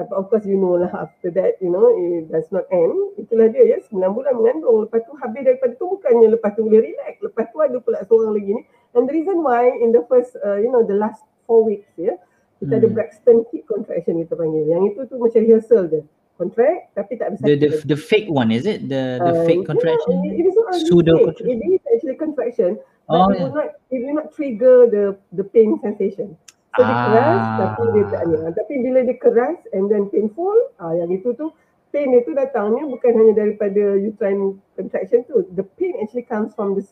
tapi of course you know lah, after that, you know, it does not end. Itulah dia ya, 9 bulan mengandung, lepas tu habis daripada tu, bukannya lepas tu boleh relax, lepas tu ada pula seorang lagi ni. And the reason why in the first, you know, the last 4 weeks ya, kita ada Braxton Kidd contraction kita panggil, yang itu tu macam rehearsal je, contract tapi tak ada sakit. The fake one, is it? The fake contraction? No, it is not pseudo contraction. It is actually contraction, but it will not trigger the pain sensation. So dia keras tapi dia tak ada. Tapi bila dia keras and then painful, yang itu tu pain itu datangnya bukan hanya daripada uterine contraction tu. The pain actually comes from the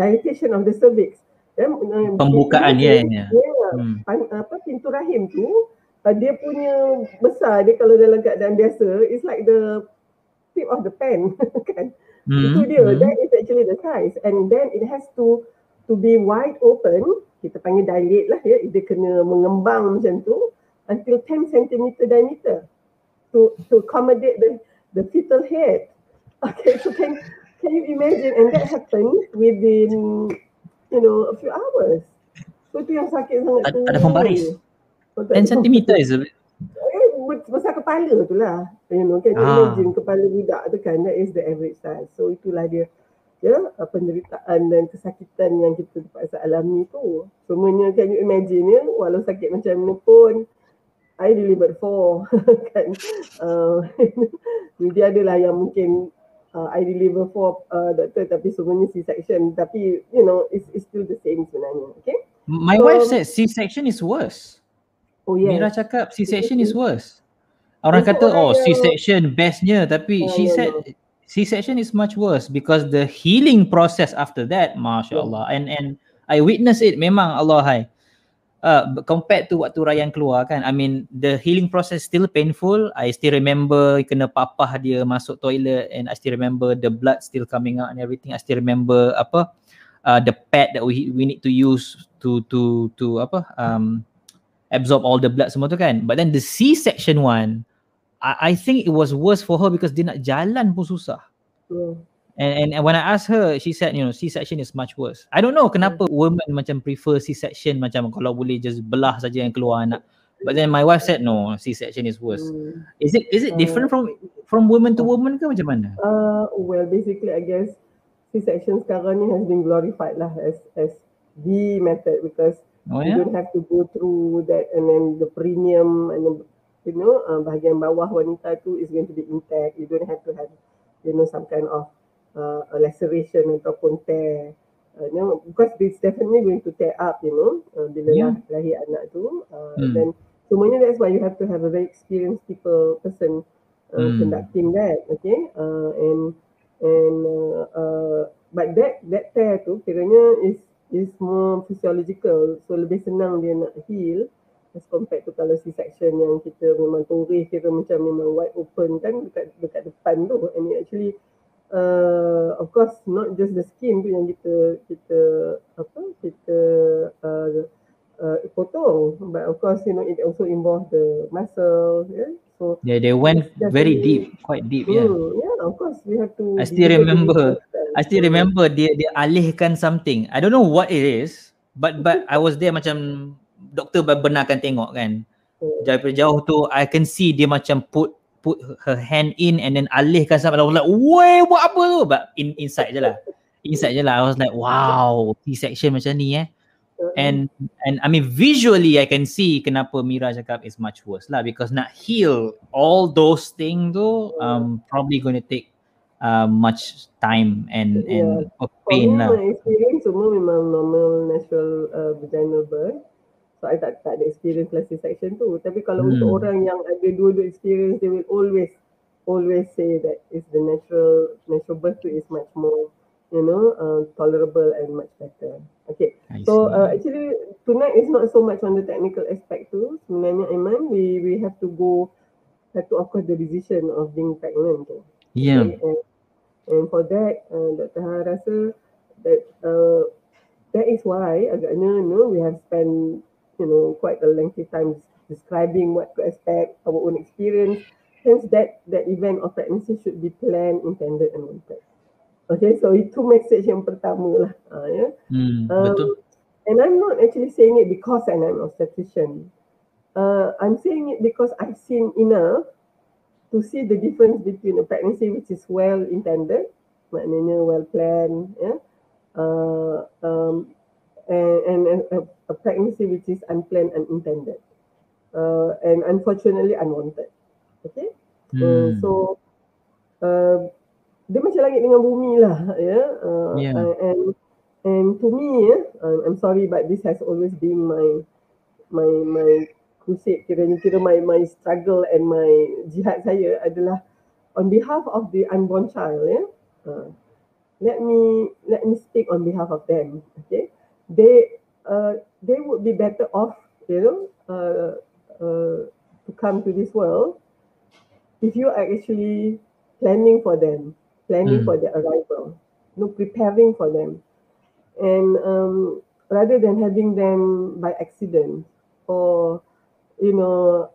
dilatation of the cervix. Pembukaan dia. Apa pintu rahim tu, dia punya besar dia kalau dalam keadaan biasa, it's like the tip of the pen kan. Itu dia. That is actually the size, and then it has to be wide open. Kita panggil dilate lah ya, dia kena mengembang macam tu until 10 cm diameter to accommodate the fetal head. Okay, so can you imagine? And that happened within, you know, a few hours. So tu yang sakit sangat tu. Ada pembaris. 10 cm is a bit. Besar kepala tu lah. You know, can you imagine kepala budak tu kan, that is the average size. So itulah dia. Ya, penderitaan dan kesakitan yang kita terpaksa alami tu. Semuanya can you imagine ya, walau sakit macam mana pun, I delivered 4 kan. Dia adalah yang mungkin I deliver 4 doktor, tapi semuanya C-section. Tapi you know, it's still the same sebenarnya. Okay. My wife said C-section is worse. Oh yeah. Mira cakap C-section is worse. Orang kata C-section bestnya, tapi she said C-section is much worse because the healing process after that, Masya Allah, and I witness it, memang Allah hai. Compared to waktu Rayyan keluar kan, I mean the healing process still painful. I still remember kena papah dia masuk toilet, and I still remember the blood still coming out and everything. I still remember apa the pad that we need to use to apa absorb all the blood semua tu kan. But then the C-section one, I think it was worse for her because dia nak jalan pun susah. And when I asked her, she said, you know, C-section is much worse. I don't know kenapa women macam prefer C-section, macam kalau boleh just belah saja yang keluar anak. But then my wife said, no, C-section is worse. Is it different from woman to woman ke macam mana? Well, basically, I guess C-section sekarang ni has been glorified lah as the method because you don't have to go through that, and then the perineum and then, you know, bahagian bawah wanita tu is going to be intact. You don't have to have, you know, some kind of laceration ataupun tear, you know, because it's definitely going to tear up, you know, bila lahir anak tu, then semuanya. That's why you have to have a very experienced person conducting that, okay, and but that tear tu kiranya is more physiological, so lebih senang dia nak heal as compared to kalau C-section yang kita memang toreh, kira macam memang wide open kan dekat depan tu, and it actually of course not just the skin tu yang kita potong, but of course, you know, it also involves the muscles, yeah. So they went very deep, quite deep, of course we have to. I still remember dia alihkan something, I don't know what it is, but I was there macam doktor benarkan tengok kan, daripada jauh tu I can see dia macam put her hand in and then alihkan sampai. I was like, weh, buat apa tu? But inside je lah I was like, wow, C-section macam ni and I mean visually I can see kenapa Mira cakap is much worse lah, because nak heal all those things tu probably going to take much time and pain lah. For me, my experience semua memang normal natural vaginal birth. So, I tak ada experience lah C-section tu. Tapi kalau untuk orang yang ada dua-dua experience, they will always say that it's the natural birth is much more, you know, tolerable and much better. Okay. So, actually, tonight is not so much on the technical aspect tu. Sebenarnya, Aiman, we have to go, of course, the decision of being pregnant tu. Yeah. Okay? And for that, Dr. Ha rasa that that is why agaknya, you know, we have spent, you know, quite a lengthy time describing what to expect, our own experience. Hence, that event of pregnancy should be planned, intended and wanted. Okay, so itu message yang pertama lah. Betul. And I'm not actually saying it because I'm an obstetrician. I'm saying it because I've seen enough to see the difference between a pregnancy which is well intended, maknanya well planned, and a pregnancy which is unplanned, unintended, and unfortunately unwanted. Okay, so dia macam langit dengan bumi lah, And to me, I'm sorry, but this has always been my crusade, kira my struggle and my jihad saya adalah on behalf of the unborn child. Let me speak on behalf of them. Okay, they would be better off, you know, to come to this world if you are actually planning for them, for their arrival, you know, preparing for them, and rather than having them by accident or, you know,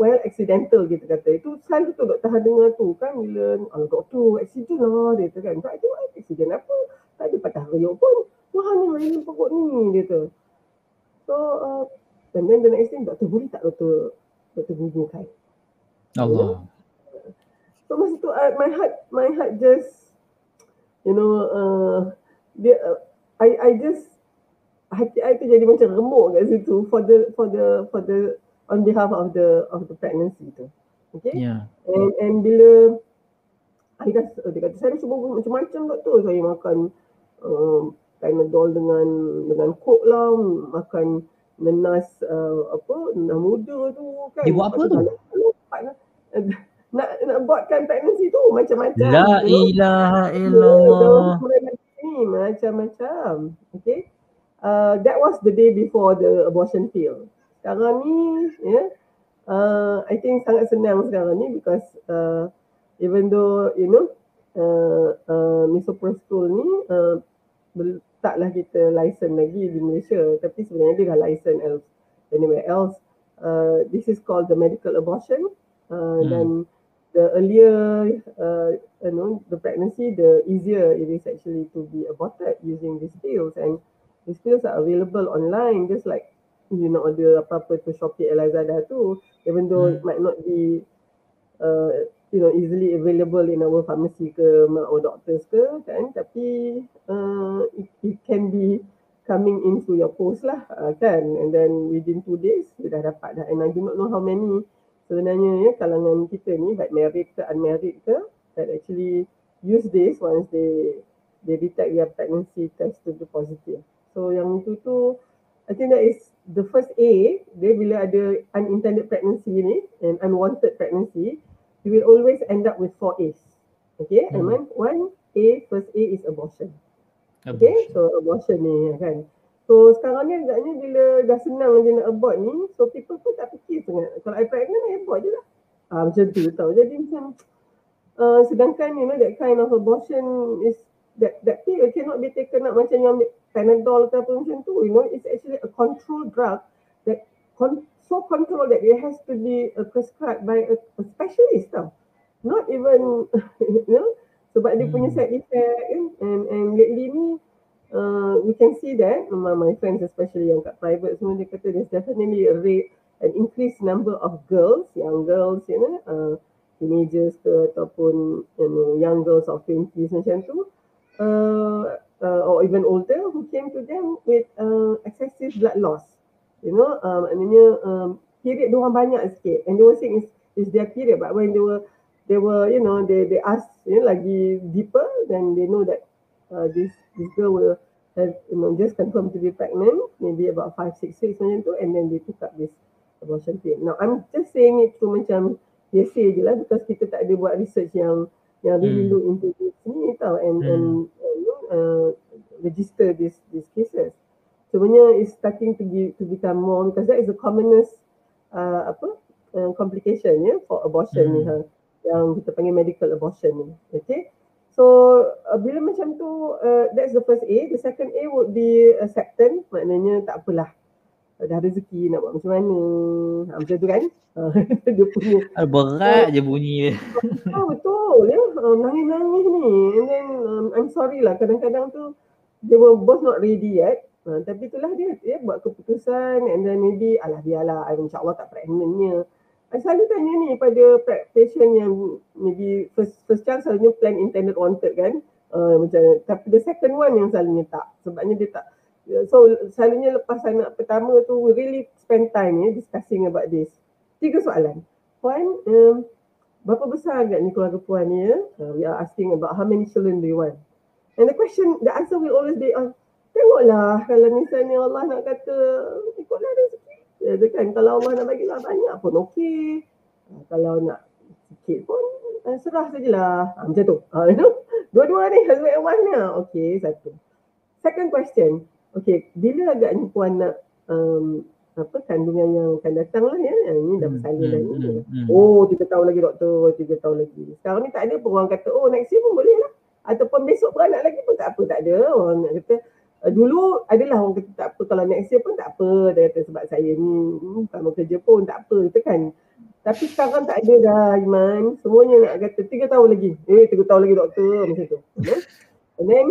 well, accidental gitu kata. Itu selalu tu Dr. Ha dengar tu kan, bila doktor accident lah dia tu kan, tak ada accident apa, tak ada patah reyuk pun. Wah, ni lain pokok ni dia tu. So, and then the next thing, doktor boleh tak doktor gugurkan? Allah. So, masa tu my heart just, you know, hati I tu jadi macam remuk kat situ for the on behalf of the pregnancy tu. Okay? Yeah. And bila dia kata saya cuba macam-macam doktor, saya makan Panadol dengan coke lah, makan nenas nenas muda tu kan. Dia buat apa tu? Lompat lah. nak buatkan pregnancy tu macam-macam. La ilaha illallah. Macam-macam. Okay. That was the day before the abortion pill. Sekarang ni, yeah, I think sangat senang sekarang ni because even though, you know, misoprostol ni taklah kita license lagi di Malaysia, tapi sebenarnya dia dah license anywhere else. This is called the medical abortion. Dan the earlier you know, the pregnancy, the easier it is actually to be aborted using these pills. And these pills are available online, just like you nak order apa-apa tu Shopee, Lazada tu, even though it might not be you know, easily available in our pharmacy ke or doctors ke kan, tapi it can be coming into your post lah kan, and then within 2 days you dah dapat dah. And I do not know how many sebenarnya ya kalangan kita ni, baik married ke unmarried ke, that actually use this once they detect their pregnancy test to be positive. So yang itu tu I think that is the first A, dia bila ada unintended pregnancy ni and unwanted pregnancy, you will always end up with 4 A's. Okay, and one A, first A is abortion. Okay, so abortion ni kan. So sekarang ni agaknya bila dah senang je nak abort ni, so people pun tak fikir sangat. Kalau I pregnant, I abort je lah. Macam tu tau. Jadi macam, sedangkan you know that kind of abortion is, that pill cannot be taken up macam yang Panadol ke apa macam tu, you know, it's actually a controlled drug that so controlled that it has to be prescribed by a specialist tau. Not even, you know, sebab dia punya side effect, you know? and lately ni, we can see that, my friends especially yang kat private semua, dia kata there's definitely a rate, an increased number of girls, young girls, you know, teenagers ke ataupun, you know, young girls of 20s macam tu, or even older, who came to them with excessive blood loss. You know, maknanya period diorang banyak sikit, and they were saying it's their period, but when they were you know, they ask, you know, lagi deeper, then they know that this girl will have, you know, just confirmed to be pregnant, maybe about 5-6 weeks macam tu, and then they took up this abortion pill. Now I'm just saying it to macam biasa je lah, because kita tak ada buat research yang really look into this ni tau, and you know, register these cases. Sebenarnya is starting to become more because that is the commonest complication ya, yeah, for abortion ni ha, yang kita panggil medical abortion ni. Okay, so bila macam tu, that's the first A. The second A would be acceptance, maknanya tak apalah, dah rezeki nak buat macam mana, macam tu kan. Dia punya berat je bunyi dia. Betul ya, nangis-nangis ni, and then I'm sorry lah, kadang-kadang tu they were both not ready yet. Tapi itulah dia buat keputusan, and then maybe alah biarlah, insyaAllah tak pregnantnya. I selalu tanya ni pada patient yang maybe first child selalunya plan intended wanted kan, macam, tapi the second one yang selalunya tak, sebabnya dia tak, so selalunya lepas anak pertama tu we really spend time discussing about this. 3 soalan. Puan, berapa besar agaknya keluarga puan ni? We are asking about how many children do you want? And the question, the answer will always be, tengoklah, kalau misalnya Allah nak kata ikutlah rezeki, kan? Kalau Allah nak bagilah banyak pun okey, kalau nak sikit pun serah sajalah, macam tu. Dua-dua ni husband and wife ni. Okey, satu. Second question, okey, bila agaknya puan nak kandungan yang akan datang lah ya, ini dah bersalin dah ni. 3 tahun lagi doktor, 3 tahun lagi. Sekarang ni tak ada pun orang kata next year pun boleh lah, ataupun besok beranak lagi pun tak apa, tak ada orang nak kata. Dulu adalah orang kata tak apa, kalau next year pun tak apa, dia kata sebab saya ni kalau kerja pun tak apa kita kan. Tapi sekarang tak ada dah, Aiman, semuanya nak kata 3 tahun lagi, 3 tahun lagi doktor, macam tu. And then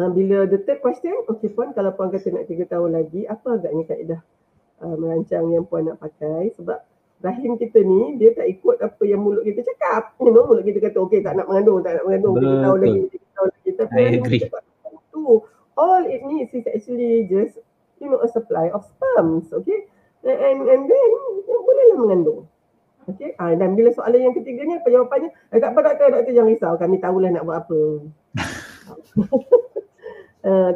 bila the third question, okey puan, kalau puan kata nak 3 tahun lagi, apa agaknya kaedah merancang yang puan nak pakai? Sebab rahim kita ni, dia tak ikut apa yang mulut kita cakap. You know, mulut kita kata okey tak nak mengandung, 3 tahun lagi, 3 tahun lagi. Tapi I agree. All it needs is actually just, you know, a supply of sperms, okay? And then, bolehlah mengandung. Okay, dan bila soalan yang ketiga ni, apa jawapannya? Tak apa doktor, jangan risau, kami tahulah nak buat apa.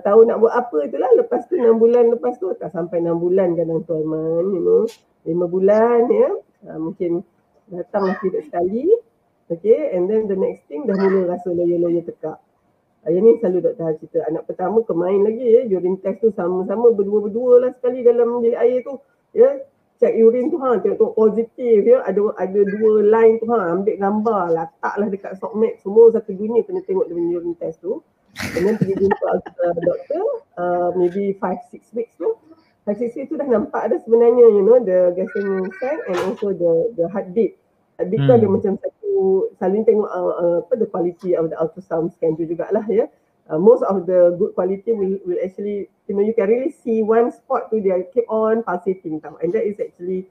Tahu nak buat apa itulah, lepas tu 6 bulan, lepas tu tak sampai 6 bulan kadang-kadang, you know, 5 bulan ya, mungkin datang masih sekali. Okay, and then the next thing dah mula rasa loya-loya tekak. Yang ni selalu Dr. Ha cerita, anak pertama kemain lagi ya, urine test tu sama-sama berdua-berdua lah sekali dalam bilik air tu. Ya, check urine tu ha, tengok positif ya, ada dua line tu ha, ambil gambar lah, taklah dekat sokmed, semua satu dunia kena tengok dia punya urine test tu. And then pergi jumpa doktor, maybe 5-6 weeks tu. 5-6 weeks tu dah nampak dah sebenarnya, you know, the gastrointestinal sac and also the heartbeat. Heartbeat tu ada macam selalunya tengok apa the quality of the ultrasound scan tu jugalah ya. Most of the good quality will actually, you know, you can really see one spot tu dia keep on pulsating tau, and that is actually,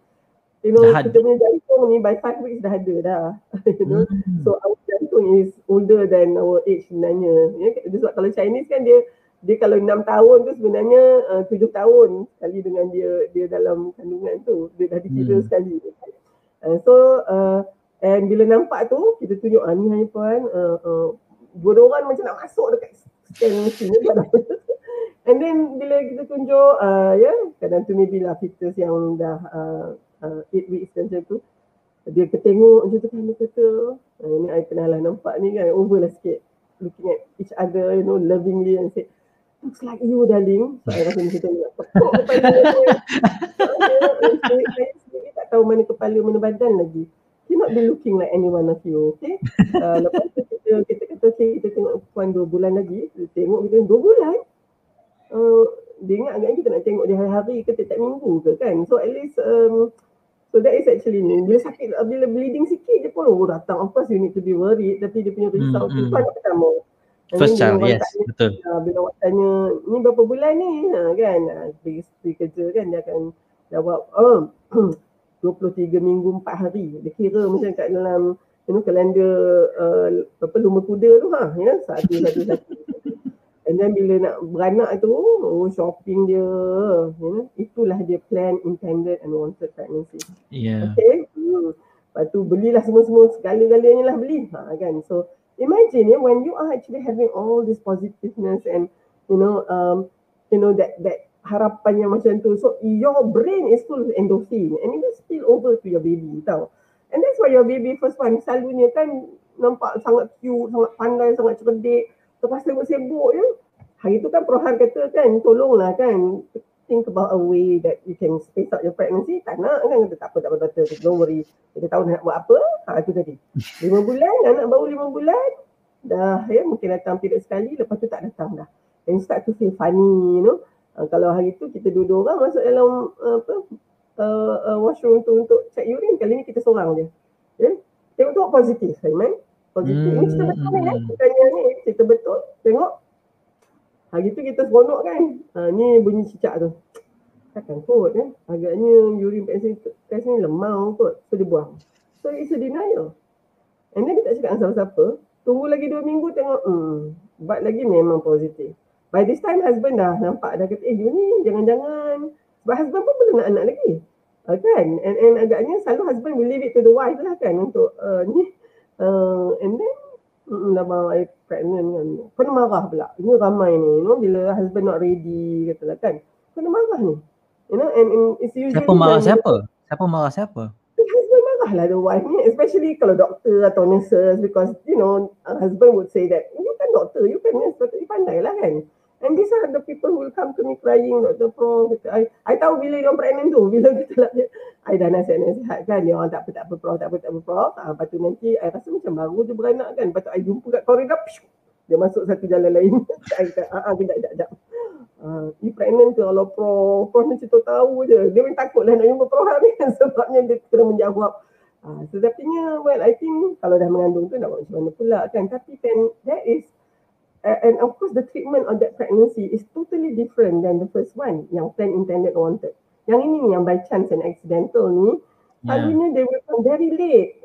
you know, kita punya jantung ni by 5 weeks dah ada dah. You know, so our jantung is older than our age sebenarnya ya. Sebab kalau Chinese kan dia kalau 6 tahun tu sebenarnya 7 tahun sekali dengan dia dalam kandungan tu dia dah dikira sekali. And bila nampak tu, kita tunjuk ni hanya puan, dua orang macam nak masuk dekat stand mesin ni. And then bila kita tunjuk, kadang tu maybe lah fetus yang dah 8 weeks macam tu, dia ketengok macam tu kan, dia kata, ni I pernah lah nampak ni kan, over lah sikit. Looking at each other, you know, lovingly and say, looks like you darling. So I rasa macam tu, pekok kepala dia. Saya sendiri tak tahu mana kepala, mana badan lagi. Cannot be looking like any one of you, okay? Lepas tu kita kata, okay, kita tengok puan 2 bulan lagi. Kita tengok, kita 2 bulan? Dia ingat agaknya kita nak tengok dia hari-hari ke tiap minggu ke kan? So at least, so that is actually ni. Bila sakit, bila bleeding sikit, dia pun datang. Of course you need to be worried, tapi dia punya result tu kan pertama. First child, yes, tanya, betul. Bila awak tanya, ni berapa bulan ni? Kan? Pergi kerja kan, dia akan jawab, 23 minggu 4 hari. Dia kira macam kat dalam, you know, kalender lumba kuda tu ha, ya, satu. And then bila nak beranak tu, shopping dia, you know, itulah dia plan intended and wanted pregnancy. Yeah. Okay. Lepas tu belilah semua-semua, segala-galanya lah beli. Ha, kan. So imagine ya, when you are actually having all this positiveness and you know that harapannya macam tu, so your brain is full of endorphin and it will spill over to your baby tau. And that's why your baby first one selalunya kan nampak sangat cute, sangat pandai, sangat cerdik, lepas sibuk-sibuk je. Hari tu kan Prohan kata kan, tolonglah kan, think about a way that you can space out your pregnancy. Tak nak kan, kata tak apa doktor, don't worry, kita tahu nak buat apa. Ha, tu tadi 5 bulan, anak baru 5 bulan dah ya, mungkin datang period sekali, lepas tu tak datang dah, and start to feel funny, you know. Kalau hari tu kita dua-dua orang masuk dalam washroom tu untuk check urine, kali ni kita seorang je. Ya. Tengok positif, Aiman. Positif. Ini cerita betul kan? Bukannya ni cerita betul. Tengok. Hari tu kita seronok kan. Ni bunyi cicak tu. Takkan kot kan. Agaknya urine test ni lemau kot. So dia buang. So it's a denial. And then dia tak cakap dengan siapa-siapa. Tunggu lagi 2 minggu tengok. But lagi memang positif. By this time husband dah nampak, dah kata you ni jangan-jangan. Sebab husband pun belum nak anak lagi. Kan? And agaknya selalu husband will leave it to the wife lah kan untuk ni. And then lama I pregnant kan. Kena marah pula. Ini ramai ni. You know, bila husband not ready katalah kan. Kena marah ni. You know, and it's usually Siapa marah siapa? The husband marah lah the wife ni. Especially kalau doktor atau nurses, because you know husband would say that you kan doktor, you kan nurse, patutnya pandai lah kan. And these are the people who will come to me crying, Dr. Prof. I tahu bila dia pregnant tu, bila kita lah, I dah nasihat kan, dia orang tak apa Prof. Lepas tu nanti, I rasa macam baru dia beranak kan. Lepas tu, I jumpa kat koridor, dia masuk satu jalan lain. I kata, kejap. You pregnant ke kalau Prof macam tu tahu je. Dia pun takut lah nak jumpa Prof ni kan, sebabnya dia kena menjawab. Tetapinya, well, I think kalau dah mengandung tu nak buat macam mana pula kan. Tapi then, that is, and of course the treatment of that pregnancy is totally different than the first one yang plan intended wanted. Yang ini yang by chance and accidental ni, selalunya they will come very late.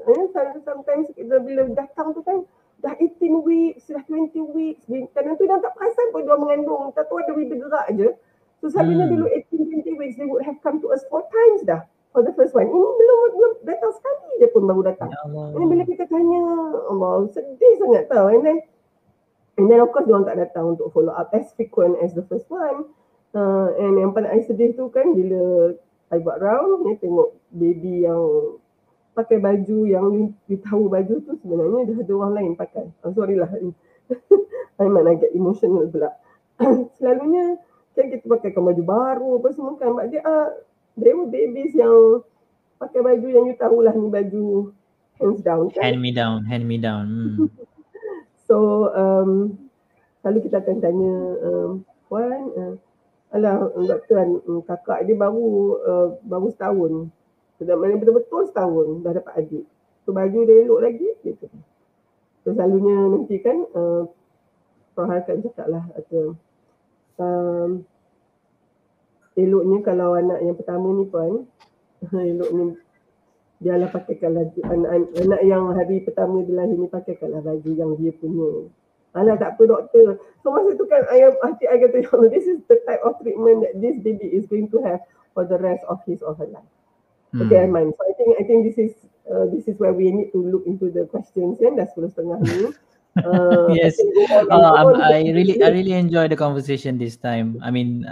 Sometimes bila datang tu kan dah 18 weeks, dah 20 weeks. Kadang tu dah tak perasan pun dia mengandung. Tak tahu ada bergerak je. So selalunya dulu 18-20 weeks they would have come to us 4 times dah. For the first one. Ini belum datang sekali je pun baru datang. Ini bila kita tanya, Allah sedih sangat tau. And then of course diorang tak datang untuk follow up as frequent as the first one. And yang paling I sedih tu kan bila I buat round, tengok baby yang pakai baju yang you tahu baju tu sebenarnya dah ada orang lain pakai. Sorry lah, Aiman agak emotional pula. Selalunya kan kita pakai baju baru apa semua kan, but there were babies yang pakai baju yang you tahulah ni baju hands down kan? Hand me down. So lalu kita akan tanya Puan, alah doktor, kakak dia baru setahun. Betul-betul setahun dah dapat adik. So baju dia elok lagi gitu. So selalunya nanti kan Tahar kan cakap lah atau eloknya kalau anak yang pertama ni Puan, eloknya dialah pakaikan lagi anak yang hari pertama dia lahir ni pakaikanlah baju yang dia punya. Alah tak apa doktor. So masa tu kan I kata, this is the type of treatment that this baby is going to have for the rest of his or her life. Okay, Aiman. So I think this is where we need to look into the questions kan. Dah 10:30 ni. Yes. I really enjoy the conversation this time. I mean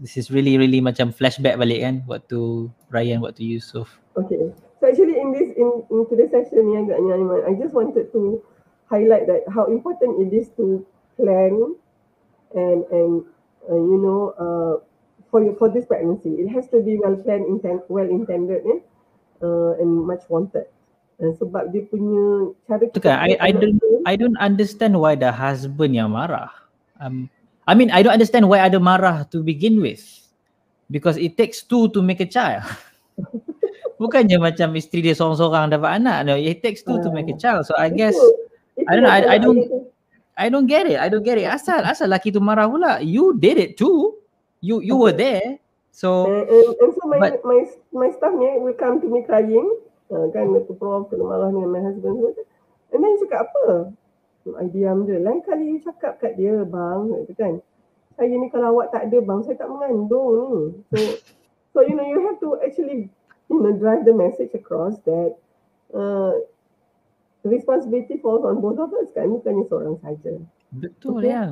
this is really really macam flashback balik kan waktu Rayyan, waktu Yusof. Okay. So actually in today's session ni agaknya Aiman, I just wanted to highlight that how important it is to plan and you know for this pregnancy. It has to be well intended eh? And much wanted. Sebab dia punya cara kita. I don't understand why the husband yang marah. I mean I don't understand why ada marah to begin with, because it takes two to make a child. Bukannya macam isteri dia seorang-seorang dapat anak. No, it takes two to make a child. So I guess I don't get it. Asal laki tu marah pula. You did it too. You were there. So and so my staff ni will come to me crying kan, to prove kena marah dengan my husband. And then cakap apa? I diam je. Lain kali you cakap kat dia, bang, gitu kan. Saya ni kalau awak tak ada bang, saya tak mengandung ni. So you know you have to actually drive the message across that responsibility falls on both of us kan, bukannya seorang saja. Betul okay? Ya.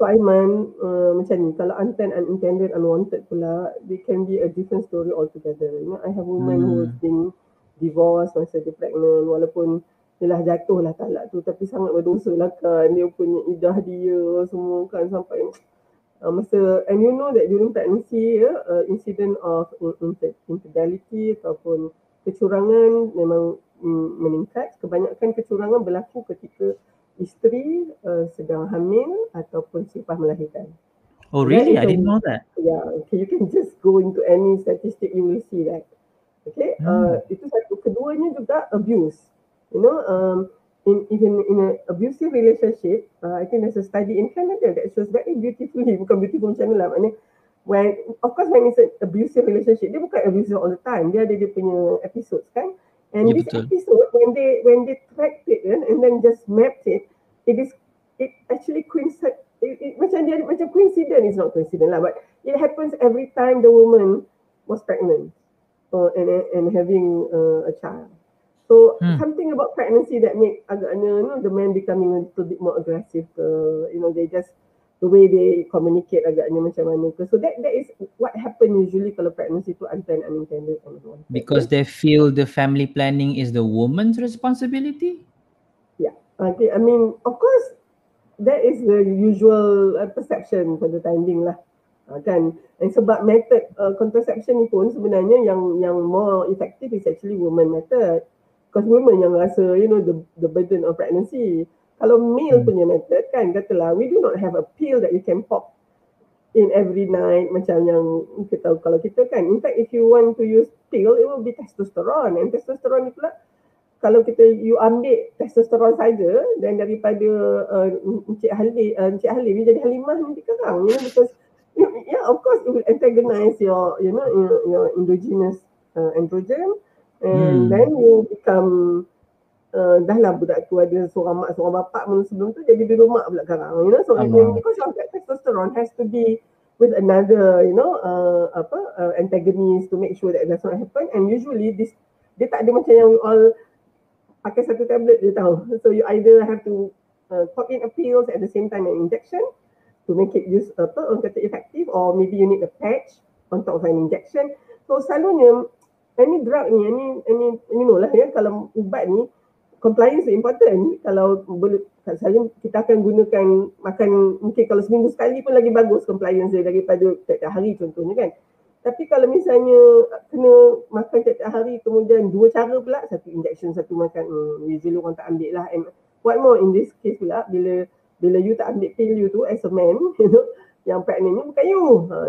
So Aiman, macam ni, kalau unintended, unwanted pula, they can be a different story altogether. You know, I have women who has been divorced masa dia pregnant, walaupun ialah jatuh lah talak tu, tapi sangat berdosa lah kan, dia punya idah dia semua kan sampai masa, and you know that during pregnancy, incident of infidelity ataupun kecurangan memang meningkat. Kebanyakan kecurangan berlaku ketika isteri sedang hamil ataupun selepas melahirkan. Oh really? I didn't know that. Yeah, okay, you can just go into any statistic, you will see that. Okay, itu satu. Keduanya juga abuse. You know, in an abusive relationship, I think there's a study in Canada that shows very beautifully, bukan beautiful macam mana lah, maknanya when, of course when it's an abusive relationship, dia bukan abusive all the time, dia ada dia punya episodes kan. And yeah, this betul. Episode, when they tracked it and then just mapped it, it actually coincides. It macam coincident, it's not coincident lah, but it happens every time the woman was pregnant and having a child. So something about pregnancy that make agaknya, you know, the man becoming a little bit more aggressive. You know, they just the way they communicate agaknya macam mana ke. So that is what happen usually kalau pregnancy tu unplanned, unintended. Because they feel the family planning is the woman's responsibility? Yeah. Okay. I mean, of course, that is the usual perception for the time being lah. Kan? And sebab method contraception ni pun sebenarnya yang more effective is actually woman method. Because women yang rasa, you know, the burden of pregnancy. Kalau male punya method kan, katalah we do not have a pill that you can pop in every night macam yang kita tahu kalau kita kan. In fact, if you want to use pill, it will be testosterone. And testosterone ni pula, kalau kita you ambil testosterone saja, dan daripada Encik Halim ni jadi Halimah nanti kerang. You know, because, yeah, of course it will antagonize your, you know, your endogenous androgen. And then you become dahlah budak tu ada seorang mak seorang bapak mula sebelum tu, jadi dua mak pula sekarang, you know. So because of that, testosterone has to be with another, you know, antagonist to make sure that that's not happen. And usually this dia tak ada macam yang we all pakai satu tablet dia tahu. So you either have to pop in a pills at the same time an injection to make it use effective, or maybe you need a patch on top of an injection. So selalunya Ini drug ni, you know lah ya, kalau ubat ni compliance important. Kalau boleh, saya kita akan gunakan makan mungkin kalau seminggu sekali pun lagi bagus compliance dia daripada tiap-tiap hari contohnya kan. Tapi kalau misalnya kena makan tiap-tiap hari kemudian dua cara pula, satu injection satu makan, usually orang tak ambil lah. And what more in this case pula, bila you tak ambil pill you tu as a man, you know, yang pregnant ni bukan you.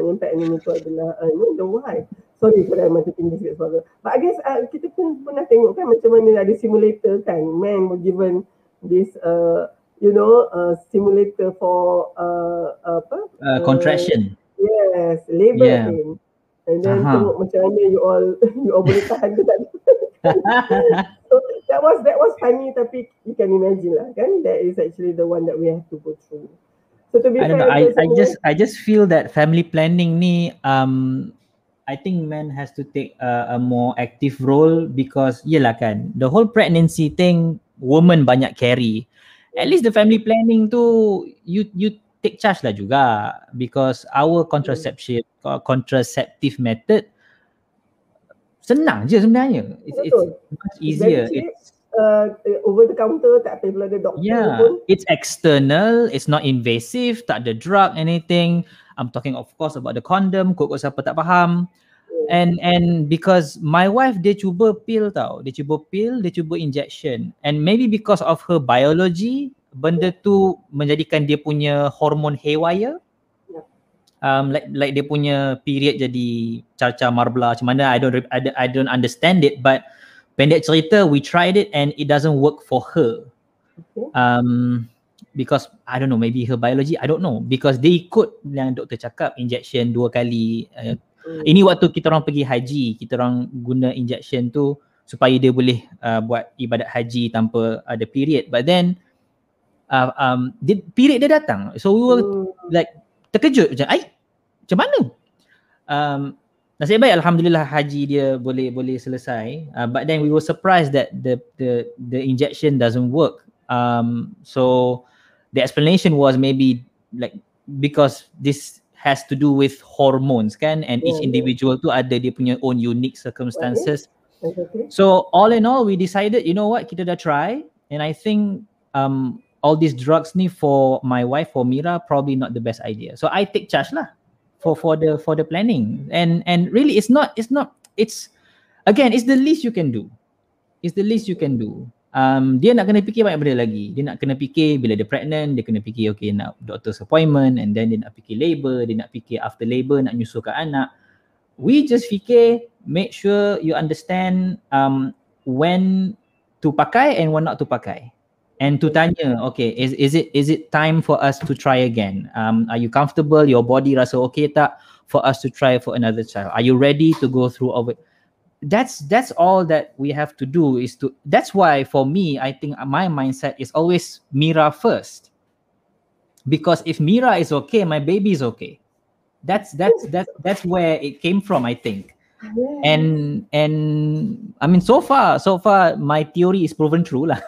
Yang pregnant ni tu adalah the wife. Sorry for that, macam tinggi sikit suara. But I guess kita pun pernah tengok kan macam mana ada simulator kan. Man were given this simulator for contraction. Yes, labor pain. And then tengok macam mana you all boleh tahan ke tak. So that was funny, tapi you can imagine lah kan, that is actually the one that we have to go through. So to be fair, I just feel that family planning ni I think men has to take a more active role because yelah kan, the whole pregnancy thing women banyak carry. At least the family planning tu you take charge lah juga, because our contraceptive method senang je sebenarnya. It's much easier. Over the counter, tak payah belajar doktor pun. It's external, it's not invasive, tak ada drug, anything. I'm talking of course about the condom, kot siapa tak faham. And because my wife dia cuba pil tau, dia cuba pil, dia cuba injection. And maybe because of her biology, benda tu menjadikan dia punya hormon haywire. Like dia punya period jadi carca marbla macam mana, I don't understand it, but pendek cerita, we tried it and it doesn't work for her. Because I don't know, maybe her biology, I don't know. Because dia ikut yang doktor cakap, injection 2 kali. Ini waktu kita orang pergi haji, kita orang guna injection tu supaya dia boleh buat ibadat haji tanpa ada period. But then, period dia datang. So we were like terkejut macam, macam mana? Nasib baik alhamdulillah haji dia boleh selesai, but then we were surprised that the injection doesn't work. So the explanation was maybe like because this has to do with hormones kan, and each individual tu ada dia punya own unique circumstances. So all in all we decided, you know what, kita dah try, and I think all these drugs ni for my wife, for Mira, probably not the best idea. So I take charge lah for the planning, and really it's again, it's the least you can do. Dia nak kena fikir banyak benda lagi. Dia nak kena fikir bila dia pregnant, dia kena fikir okay nak doctor's appointment, and then dia nak fikir labor, dia nak fikir after labor nak nyusukan anak. We just fikir, make sure you understand when to pakai and when not to pakai. And to tanya, okay, is it time for us to try again? Are you comfortable? Your body rasa okay tak for us to try for another child? Are you ready to go through all it? That's all that we have to do is to. That's why for me, I think my mindset is always Mira first. Because if Mira is okay, my baby is okay. That's where it came from, I think. And I mean so far my theory is proven true lah.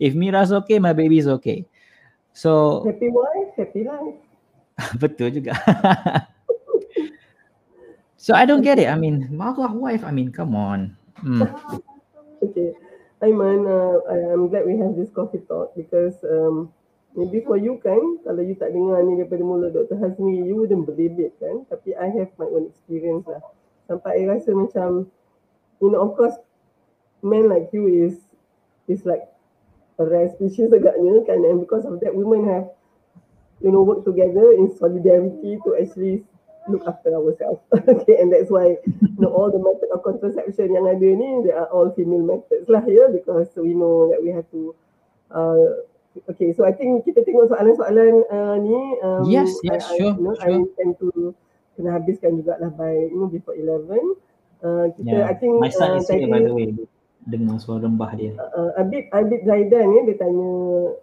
If Mira's okay, my baby is okay. So happy wife, happy life. Betul juga. So I don't get it. I mean, marah wife. I mean, come on. Okay, Aiman, I'm glad we have this coffee talk because maybe for you kan, kalau you tak dengar ni daripada mula Dr. Hazmi, you wouldn't believe it kan. Tapi I have my own experience lah. Sampai I rasa macam, you know, of course, men like you is like a rare species agaknya kan, and because of that, women have, you know, work together in solidarity to actually look after ourselves. Okay, and that's why, you know, all the method of contraception yang ada ni, they are all female methods lah ya, because we know that we have to, okay, so I think kita tengok soalan-soalan ni. Yes, sure. I intend to kena habiskan jugalah by before 11. I think my son is here by the way, dengar suara rembah dia. Abid Zaidan ni dia tanya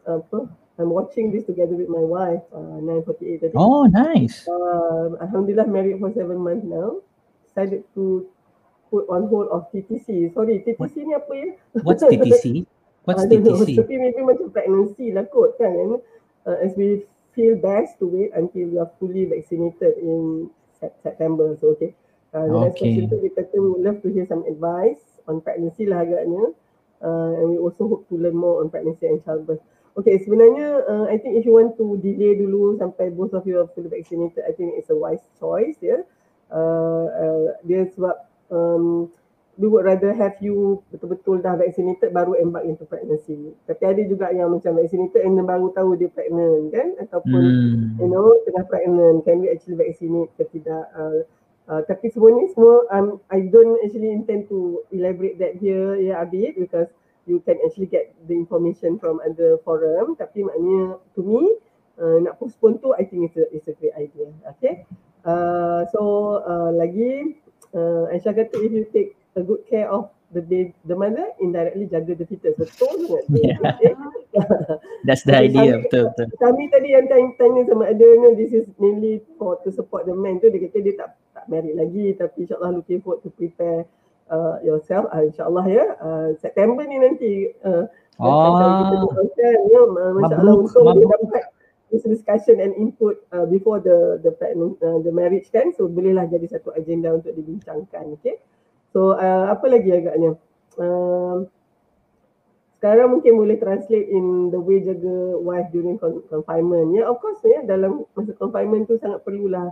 apa, I'm watching this together with my wife 9:48 tadi. Oh nice. Alhamdulillah married for 7 months now. Decided to put on hold of TTC. Sorry, TTC what? Ni apa ya? What's TTC? What's TTC? Tapi maybe macam pregnancy lah kot kan. As we feel best to wait until we are fully vaccinated in September. So okay, Dalam sesi tu dia kata we would love to hear some advice on pregnancy lah agaknya, and we also hope to learn more on pregnancy and childbirth. Okay, sebenarnya I think if you want to delay dulu sampai both of you are fully vaccinated, I think it's a wise choice, ya. Yeah? Dia sebab we would rather have you betul-betul dah vaccinated baru embark into pregnancy. Tapi ada juga yang macam vaccinated and baru tahu dia pregnant kan, ataupun you know tengah pregnant, can we actually vaccinate ke tidak. Tapi semua ni semua I don't actually intend to elaborate that here, ya, Abid, because you can actually get the information from other forum. Tapi maknanya to me nak postpone tu I think it's a great idea. Okay. So lagi Aisyah kata if you take a good care of the mother, indirectly jaga the fetus. Betul sangat. That's the idea. Betul. Kami tadi yang tanya sama ada, you know, this is mainly for to support the man tu, dia kata dia tak married lagi, tapi insyaAllah looking forward to prepare yourself. InsyaAllah ya, September ni nanti insyaAllah untuk dia dapat this discussion and input before the marriage kan, so bolehlah jadi satu agenda untuk dibincangkan. Okay, so apa lagi agaknya sekarang mungkin boleh translate in the way jaga wife during confinement, ya, yeah, of course, ya, yeah, dalam masa confinement tu sangat perlulah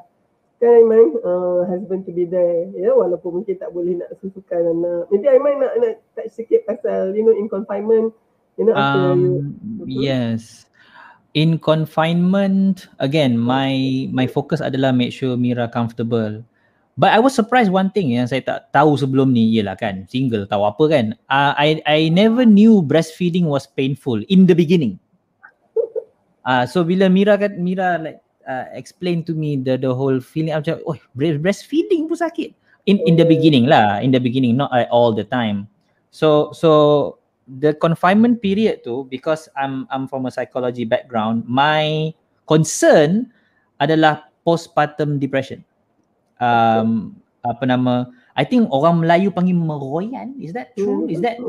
kan Aiman, husband to be there, ya, yeah, walaupun mungkin tak boleh nak susukan anak. Maybe Aiman nak touch sikit pasal, you know, in confinement, you know, after yes. In confinement, again, my focus adalah make sure Mira comfortable. But I was surprised one thing yang saya tak tahu sebelum ni, ialah kan single tahu apa kan. I never knew breastfeeding was painful in the beginning. So bila Mira like explain to me the whole feeling, macam oh breastfeeding pun sakit. In the beginning lah, not all the time. So the confinement period tu, because I'm from a psychology background, my concern adalah postpartum depression. Apa nama, I think orang Melayu panggil meroyan. Is that true? Is that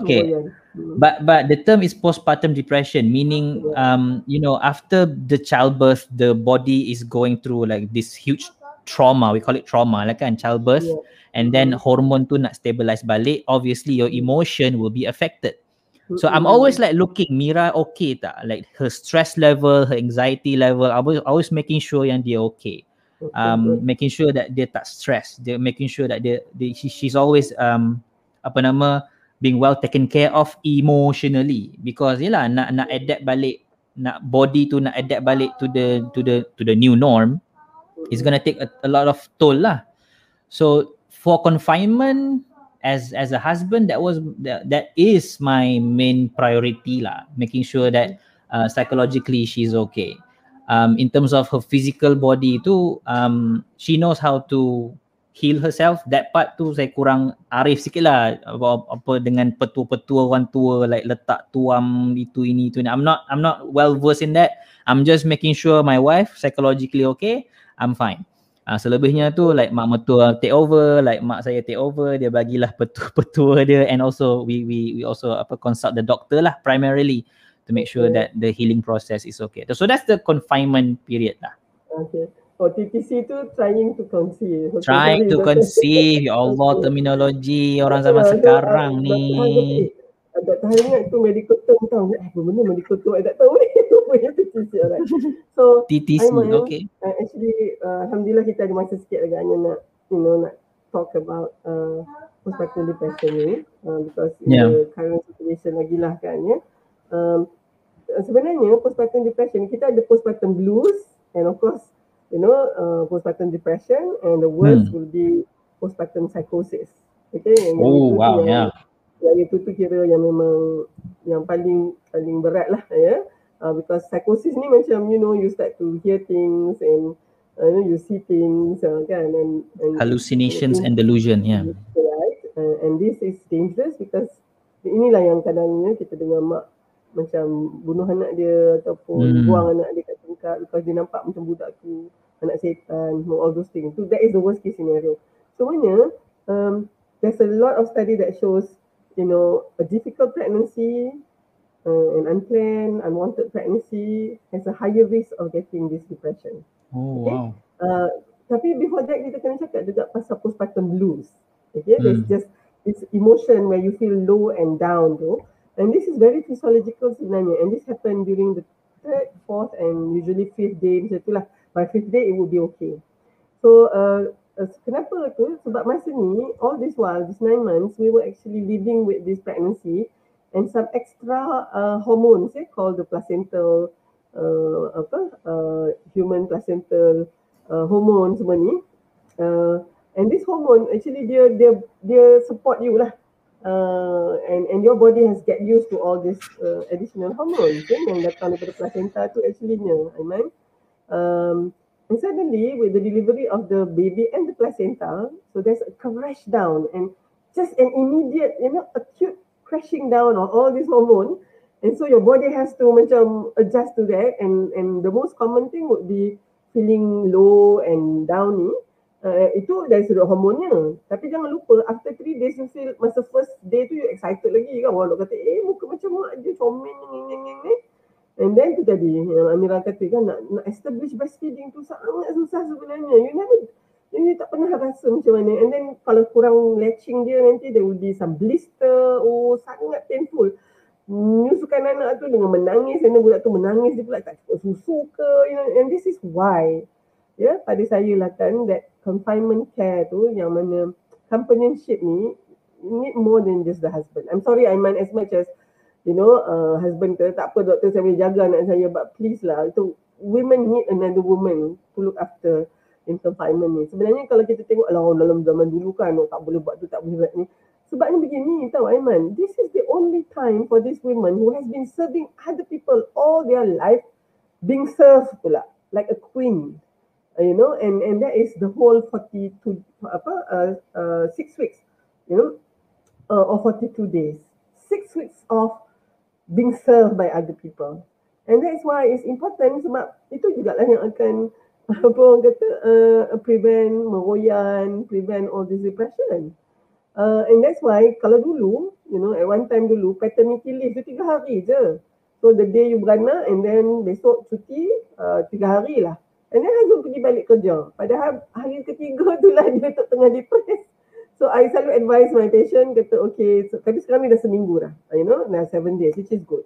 okay? But the term is postpartum depression, meaning you know, after the childbirth, the body is going through like this huge trauma, we call it trauma lah kan, childbirth, yeah. And then hormone tu nak stabilize balik, obviously your emotion will be affected. So I'm always like looking Mira okay tak, like her stress level, her anxiety level, always making sure yang dia okay, making sure that dia tak stress, dia making sure that she's always apa nama, being well taken care of emotionally, because yelah nak adapt balik, nak body tu nak adapt balik to the new norm. It's going to take a lot of toll lah. So for confinement, as a husband, that is my main priority lah, making sure that psychologically she's okay. In terms of her physical body too, she knows how to heal herself. That part tu saya kurang arif sikit lah, apa dengan petua-petua orang tua, like letak tuam itu ini itu ini. I'm not well versed in that. I'm just making sure my wife psychologically okay, I'm fine. Selebihnya tu like mak mertua take over, like mak saya take over, dia bagilah petua-petua dia, and also we also consult the doctor lah primarily to make sure that the healing process is okay. So that's the confinement period lah. Okay. Oh, TTC tu trying to conceive. So, trying to conceive. Ya Allah, terminologi orang zaman sekarang ni. Dr. Ha ingat tu medical term tau. Apa benda medical term, I tak tahu ni. TTC, alright. So, TTC, okay. Actually, Alhamdulillah kita ada masa sikit agaknya nak, you know, nak talk about postpartum depression ni. Because the current situation lagi lah kan, ya. Sebenarnya postpartum depression, kita ada postpartum blues, and of course, you know, postpartum depression, and the worst will be postpartum psychosis. Okay, and itu tu kira yang memang yang paling berat lah, ya. Because psychosis ni macam, you know, you start to hear things and you see things kan, and hallucinations and delusion, yeah. Right? And this is dangerous because inilah yang kadangnya kita dengar mak macam bunuh anak dia ataupun buang anak dia kat tengkak because dia nampak macam budak tu, anak setan, all those things. So that is the worst case scenario. So maknanya there's a lot of study that shows, you know, a difficult pregnancy, an unplanned, unwanted pregnancy has a higher risk of getting this depression. Oh, okay? Wow. Tapi before that kita kena cakap juga pasal postpartum blues. Okay, there's just this emotion where you feel low and down tu. And this is very physiological sebenarnya, and this happen during the third, fourth and usually fifth day macam tu lah. By fifth day it will be okay. So kenapa tu? Sebab masa ni, all this while, this 9 months, we were actually living with this pregnancy and some extra hormones called the placental human placental hormone semua ni. And this hormone actually dia support you lah. And your body has get used to all this additional hormones yang datang daripada placenta tu actuallynya, Aiman. And suddenly with the delivery of the baby and the placenta, so there's a crash down and just an immediate, you know, acute crashing down of all this hormone, and so your body has to macam adjust to that, and the most common thing would be feeling low and down ni. Itu dari sudut hormonnya. Tapi jangan lupa after 3 days you feel, masa first day tu you excited lagi kan, orang kata muka macam mak je comel ni. And then tu tadi yang Amira kata kan, nak establish breastfeeding tu sangat susah sebenarnya. You tak pernah rasa macam mana. And then kalau kurang latching dia nanti there will be some blister, sangat painful. Menyusukan anak tu dengan menangis, dan budak tu menangis dia pula tak cukup susu ke, you know, and this is why pada saya lah kan, that confinement care tu yang mana companionship ni need more than just the husband. I'm sorry Aiman, as much as you know husband kata tak apa doktor saya boleh jaga anak saya, but please lah, itu women need another woman to look after in confinement ni. Sebenarnya kalau kita tengok dalam zaman dulu kan, tak boleh buat tu, tak boleh buat ni. Sebabnya begini tau Aiman, this is the only time for this woman who has been serving other people all their life, being served pula like a queen. You know, and that is the whole 6 weeks, you know, or 42 days, 6 weeks of being served by other people, and that is why it's important. Sebab itu juga lah yang akan apa orang kata prevent meroyan, prevent all this depression. And that's why kalau dulu, you know, at one time dulu paternity leave tu 3 hari je. So the day you beranak and then besok cuti 3 hari lah. And then Hazul pergi balik kerja. Padahal hari ketiga tu lah dia tengah depressed. So I selalu advise my patient, kata okay, so, tapi sekarang ni dah seminggu dah. You know, dah 7 days, which is good.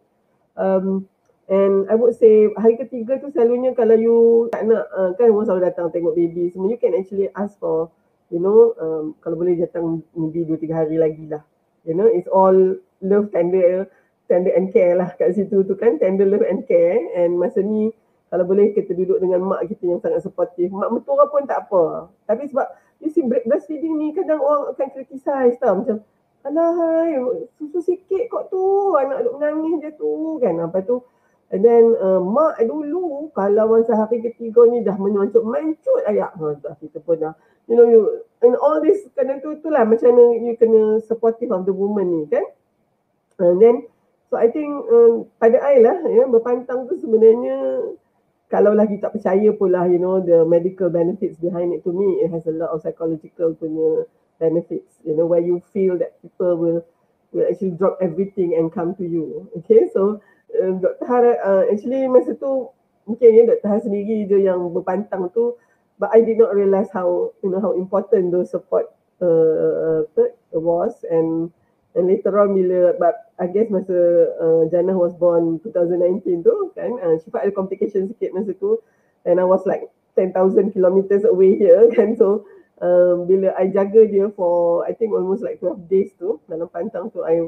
And I would say hari ketiga tu selalunya kalau you tak nak, kan orang selalu datang tengok baby semua, you can actually ask for, you know, kalau boleh datang maybe 2-3 hari lagi lah. You know, it's all love, tender and care lah kat situ tu kan. Tender, love and care. And masa ni, kalau boleh kita duduk dengan mak kita yang sangat supportive. Mak mentua pun tak apa. Tapi sebab you see breastfeeding ni kadang orang akan criticize tau. Macam alahai susu sikit kot tu, anak duk menangis je tu kan. Lepas tu and then mak dulu kalau masa hari ketiga ni dah menyancut-mancut ayak. Kita pun dah you know you and all this kadang tu lah macam mana you kena supportive of the woman ni kan. And then so I think pada I lah ya, berpantang tu sebenarnya kalau lagi tak percaya pun lah, you know, the medical benefits behind it, to me it has a lot of psychological punya benefits, you know, where you feel that people will actually drop everything and come to you. Okay, so Dr. Ha actually masa tu mungkin ya Dr. Ha sendiri je yang berpantang tu, but I did not realise how, you know, how important those support was, and later on bila, but I guess masa Jannah was born 2019 tu kan, Syifa ada complication sikit masa tu, and I was like 10,000 kilometers away here kan. So bila I jaga dia for I think almost like 12 days tu dalam pantang tu, I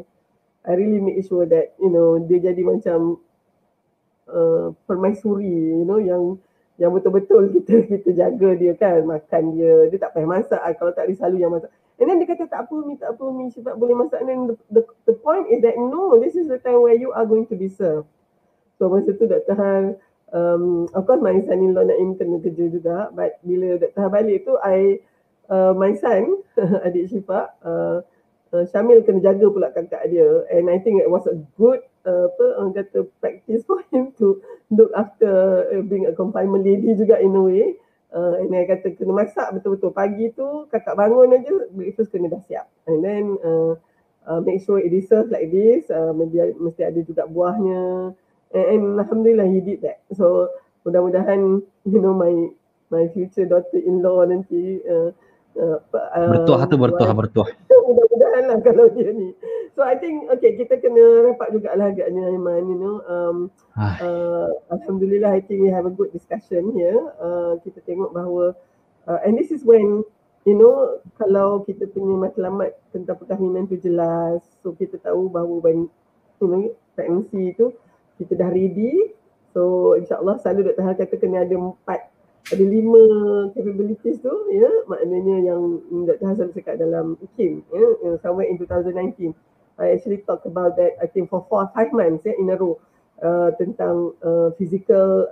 really make sure that you know dia jadi macam permaisuri, you know, yang betul-betul kita jaga dia kan, makan dia tak payah masak, kalau tak dia selalu yang masak. And then dia kata tak apa Umi, tak apa Umi, sebab boleh masak. And then the point is that no, this is the time where you are going to be served. So masa tu Dr. Ha, of course my son-in-law Naim kena kerja juga, but bila Dr. Ha balik tu, my son, adik Syifa, Syamil kena jaga pula kakak dia. And I think it was a good practice for him to look after being a confinement lady juga in a way. And I kata kena masak betul-betul, pagi tu kakak bangun aja breakfast kena dah siap, and then make sure it is served like this, mesti ada juga buahnya, and alhamdulillah he did that. So mudah-mudahan you know my my future daughter-in-law nanti. Bertuah. Mudah-mudahan lah kalau dia ni. So I think okay, kita kena rapat jugalah agaknya Aiman, you know. Alhamdulillah, I think we have a good discussion here. Kita tengok bahawa and this is when, you know, kalau kita punya matlamat tentang perkahwinan tu jelas, so kita tahu bahawa when, you know, pregnancy tu kita dah ready. So insyaAllah selalu Dr. Ha kata kena ada 5 capabilities tu, ya, maknanya yang Dr. Ha selalu cakap dalam IKIM, ya, somewhere in 2019. I actually talk about that, I think for 4-5 months, ya, in a row, tentang physical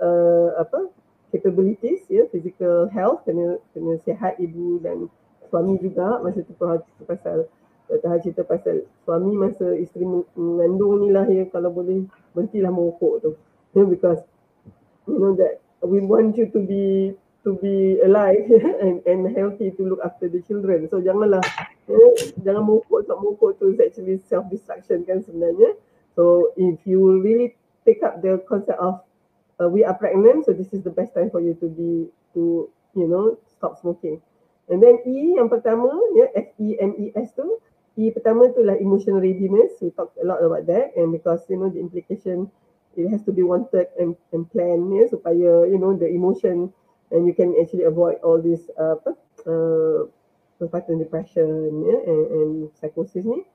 capabilities, ya, physical health, kena sihat ibu dan suami juga. Masa tu pasal Dr. Ha cerita pasal suami masa isteri mengandung ni lah, ya, kalau boleh berhentilah merokok tu, ya, because you know that we want you to be alive and healthy to look after the children. So jangan mokok tu, actually self-destruction kan sebenarnya. So if you really take up the concept of we are pregnant, so this is the best time for you to you know, stop smoking. And then E yang pertama, ya, FEMES tu, E pertama tu lah emotional readiness. We talked a lot about that, and because you know the implication, it has to be wanted and planned, ya, supaya you know the emotion and you can actually avoid all this postpartum depression, ya, and psychosis ni.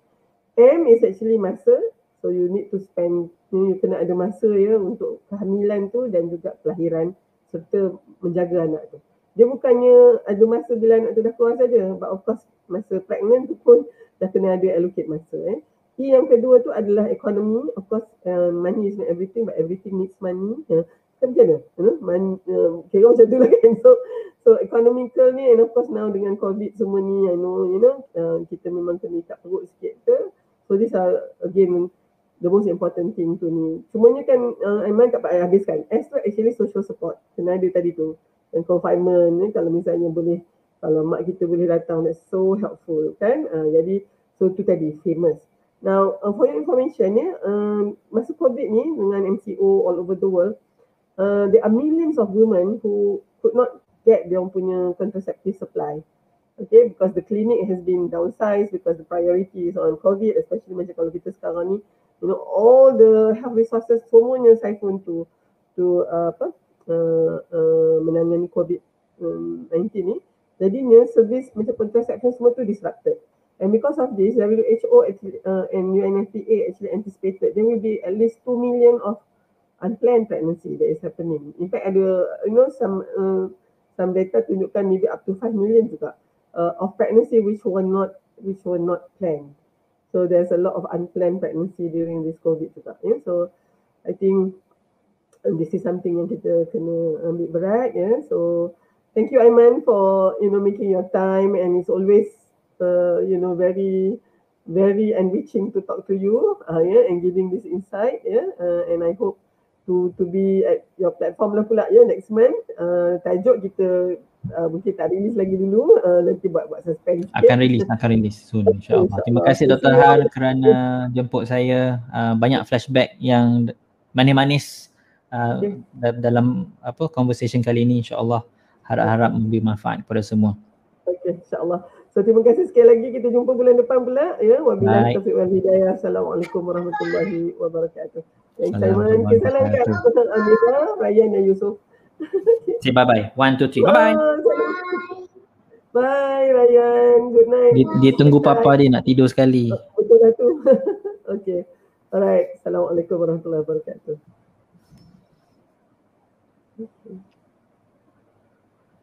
M is actually masa, so you need to spend, you kena ada masa, ya, untuk kehamilan tu dan juga kelahiran serta menjaga anak tu. Dia bukannya ada masa bila anak tu dah keluar saja, but of course masa pregnant tu pun dah kena ada allocate masa, ya. E yang kedua tu adalah ekonomi. Of course, money is not everything, but everything needs money. Macam mana? Kira macam tu lah kan. So economical ni, and of course now dengan COVID semua ni, I know, you know, kita memang kena ikat perut sikit ke. So these are again the most important thing tu ni. Semuanya kan, Aiman tak payah habiskan. S tu actually social support. Kena ada tadi tu. Dan confinement ni, kalau misalnya boleh, kalau mak kita boleh datang, that's so helpful kan. Jadi, so tu tadi, famous. Now, for your information, ya, masa COVID ni dengan MCO all over the world, there are millions of women who could not get dia punya contraceptive supply. Okay, because the clinic has been downsized because the priority is on COVID, especially macam kalau kita sekarang ni, you know, all the health resources semuanya siphon to menangani COVID-19 ni. Jadinya service macam contraception semua tu disrupted. And because of this, WHO actually, and UNFPA actually anticipated there will be at least 2 million of unplanned pregnancy that is happening. In fact, ada, you know, some data tunjukkan maybe up to 5 million juga of pregnancy which were not planned. So there's a lot of unplanned pregnancy during this COVID juga. Yeah? So I think this is something yang kita kena ambil berat. Yeah? So thank you, Aiman, for, you know, making your time, and it's always you know, very, very enriching to talk to you, yeah, and giving this insight, yeah, and I hope to be at your platform lah pula, yeah, next month. Tajuk kita mungkin tak release lagi dulu, nanti buat suspense. Akan release soon, insyaAllah. Terima kasih Dr. Ha kerana jemput saya. Banyak flashback yang manis-manis dalam conversation kali ini, insyaAllah. Harap-harap memberi manfaat kepada semua. Okay, insyaAllah. So terima kasih sekali lagi, kita jumpa bulan depan pula, ya. Wabillahi taufiq wal hidayah. Assalamualaikum warahmatullahi wabarakatuh. Assalamualaikum warahmatullahi wabarakatuh. Amira, Rayyan dan Yusof. Say bye-bye. 1, 2, 3. Bye-bye. Bye Rayyan. Good night. Dia tunggu papa dia nak tidur sekali. Betul lah tu. Okay. Alright. Assalamualaikum warahmatullahi wabarakatuh.